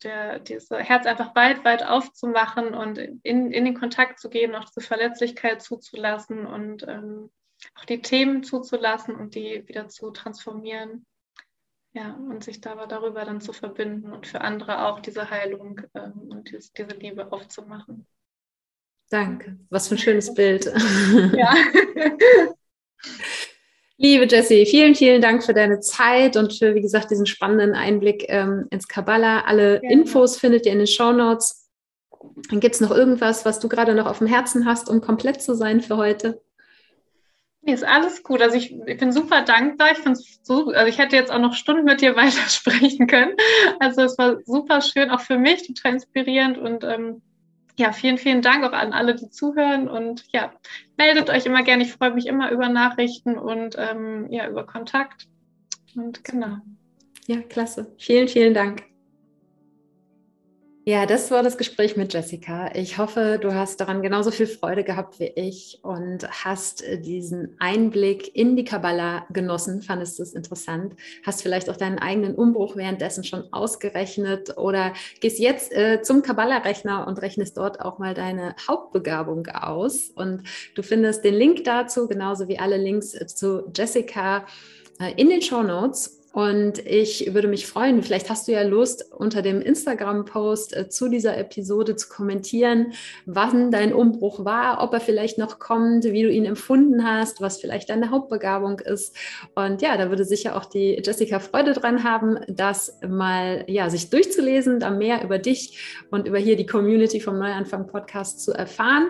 dieses Herz einfach weit, weit aufzumachen und in den Kontakt zu gehen, auch diese Verletzlichkeit zuzulassen und auch die Themen zuzulassen und die wieder zu transformieren. Ja, und sich darüber dann zu verbinden und für andere auch diese Heilung und diese Liebe aufzumachen. Danke, was für ein schönes Bild. Ja. Liebe Jessi, vielen, vielen Dank für deine Zeit und für, wie gesagt, diesen spannenden Einblick ins Kabbala. Alle Infos findet ihr in den Shownotes. Gibt es noch irgendwas, was du gerade noch auf dem Herzen hast, um komplett zu sein für heute? Nee, ist alles gut. Also ich bin super dankbar. Ich hätte jetzt auch noch Stunden mit dir weitersprechen können. Also es war super schön, auch für mich, total inspirierend und vielen, vielen Dank auch an alle, die zuhören und meldet euch immer gerne. Ich freue mich immer über Nachrichten und über Kontakt und genau. Ja, klasse. Vielen, vielen Dank. Ja, das war das Gespräch mit Jessika. Ich hoffe, du hast daran genauso viel Freude gehabt wie ich und hast diesen Einblick in die Kabbala genossen, fandest es interessant, hast vielleicht auch deinen eigenen Umbruch währenddessen schon ausgerechnet oder gehst jetzt zum Kabbala-Rechner und rechnest dort auch mal deine Hauptbegabung aus. Und du findest den Link dazu, genauso wie alle Links zu Jessika in den Shownotes. Und ich würde mich freuen, vielleicht hast du ja Lust, unter dem Instagram-Post zu dieser Episode zu kommentieren, wann dein Umbruch war, ob er vielleicht noch kommt, wie du ihn empfunden hast, was vielleicht deine Hauptbegabung ist. Und ja, da würde sicher auch die Jessika Freude dran haben, das mal sich durchzulesen, da mehr über dich und über hier die Community vom Neuanfang-Podcast zu erfahren.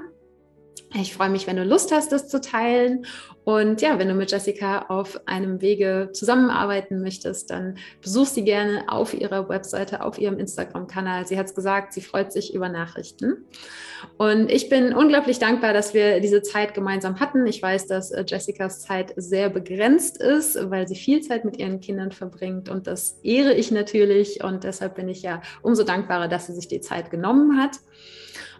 Ich freue mich, wenn du Lust hast, das zu teilen. Und ja, wenn du mit Jessika auf einem Wege zusammenarbeiten möchtest, dann besuch sie gerne auf ihrer Webseite, auf ihrem Instagram-Kanal. Sie hat es gesagt, sie freut sich über Nachrichten. Und ich bin unglaublich dankbar, dass wir diese Zeit gemeinsam hatten. Ich weiß, dass Jessikas Zeit sehr begrenzt ist, weil sie viel Zeit mit ihren Kindern verbringt. Und das ehre ich natürlich. Und deshalb bin ich ja umso dankbarer, dass sie sich die Zeit genommen hat.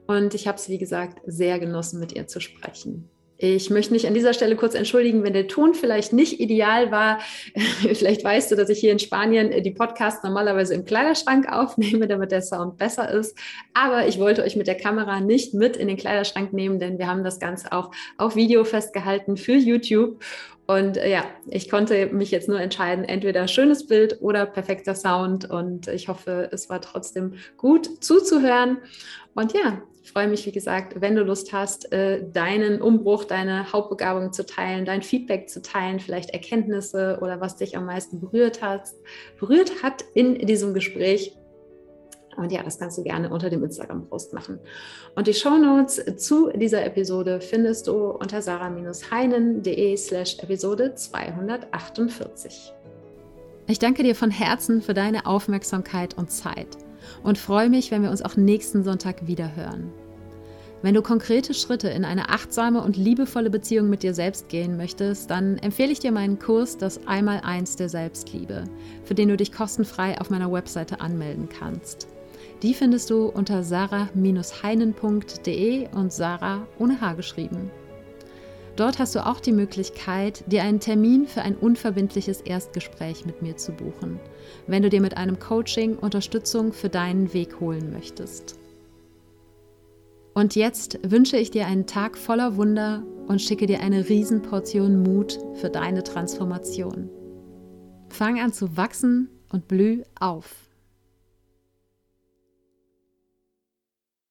Und ich habe es, wie gesagt, sehr genossen, mit ihr zu sprechen. Ich möchte mich an dieser Stelle kurz entschuldigen, wenn der Ton vielleicht nicht ideal war. Vielleicht weißt du, dass ich hier in Spanien die Podcasts normalerweise im Kleiderschrank aufnehme, damit der Sound besser ist. Aber ich wollte euch mit der Kamera nicht mit in den Kleiderschrank nehmen, denn wir haben das Ganze auch auf Video festgehalten für YouTube. Und ja, ich konnte mich jetzt nur entscheiden, entweder schönes Bild oder perfekter Sound. Und ich hoffe, es war trotzdem gut zuzuhören. Und ja, ich freue mich, wie gesagt, wenn du Lust hast, deinen Umbruch, deine Hauptbegabung zu teilen, dein Feedback zu teilen, vielleicht Erkenntnisse oder was dich am meisten berührt hat in diesem Gespräch. Und ja, das kannst du gerne unter dem Instagram-Post machen. Und die Shownotes zu dieser Episode findest du unter sarah-heinen.de/Episode 248. Ich danke dir von Herzen für deine Aufmerksamkeit und Zeit und freue mich, wenn wir uns auch nächsten Sonntag wieder hören. Wenn du konkrete Schritte in eine achtsame und liebevolle Beziehung mit dir selbst gehen möchtest, dann empfehle ich dir meinen Kurs Das 1x1 der Selbstliebe, für den du dich kostenfrei auf meiner Webseite anmelden kannst. Die findest du unter sarah-heinen.de und Sarah ohne H geschrieben. Dort hast du auch die Möglichkeit, dir einen Termin für ein unverbindliches Erstgespräch mit mir zu buchen, wenn du dir mit einem Coaching Unterstützung für deinen Weg holen möchtest. Und jetzt wünsche ich dir einen Tag voller Wunder und schicke dir eine Riesenportion Mut für deine Transformation. Fang an zu wachsen und blüh auf.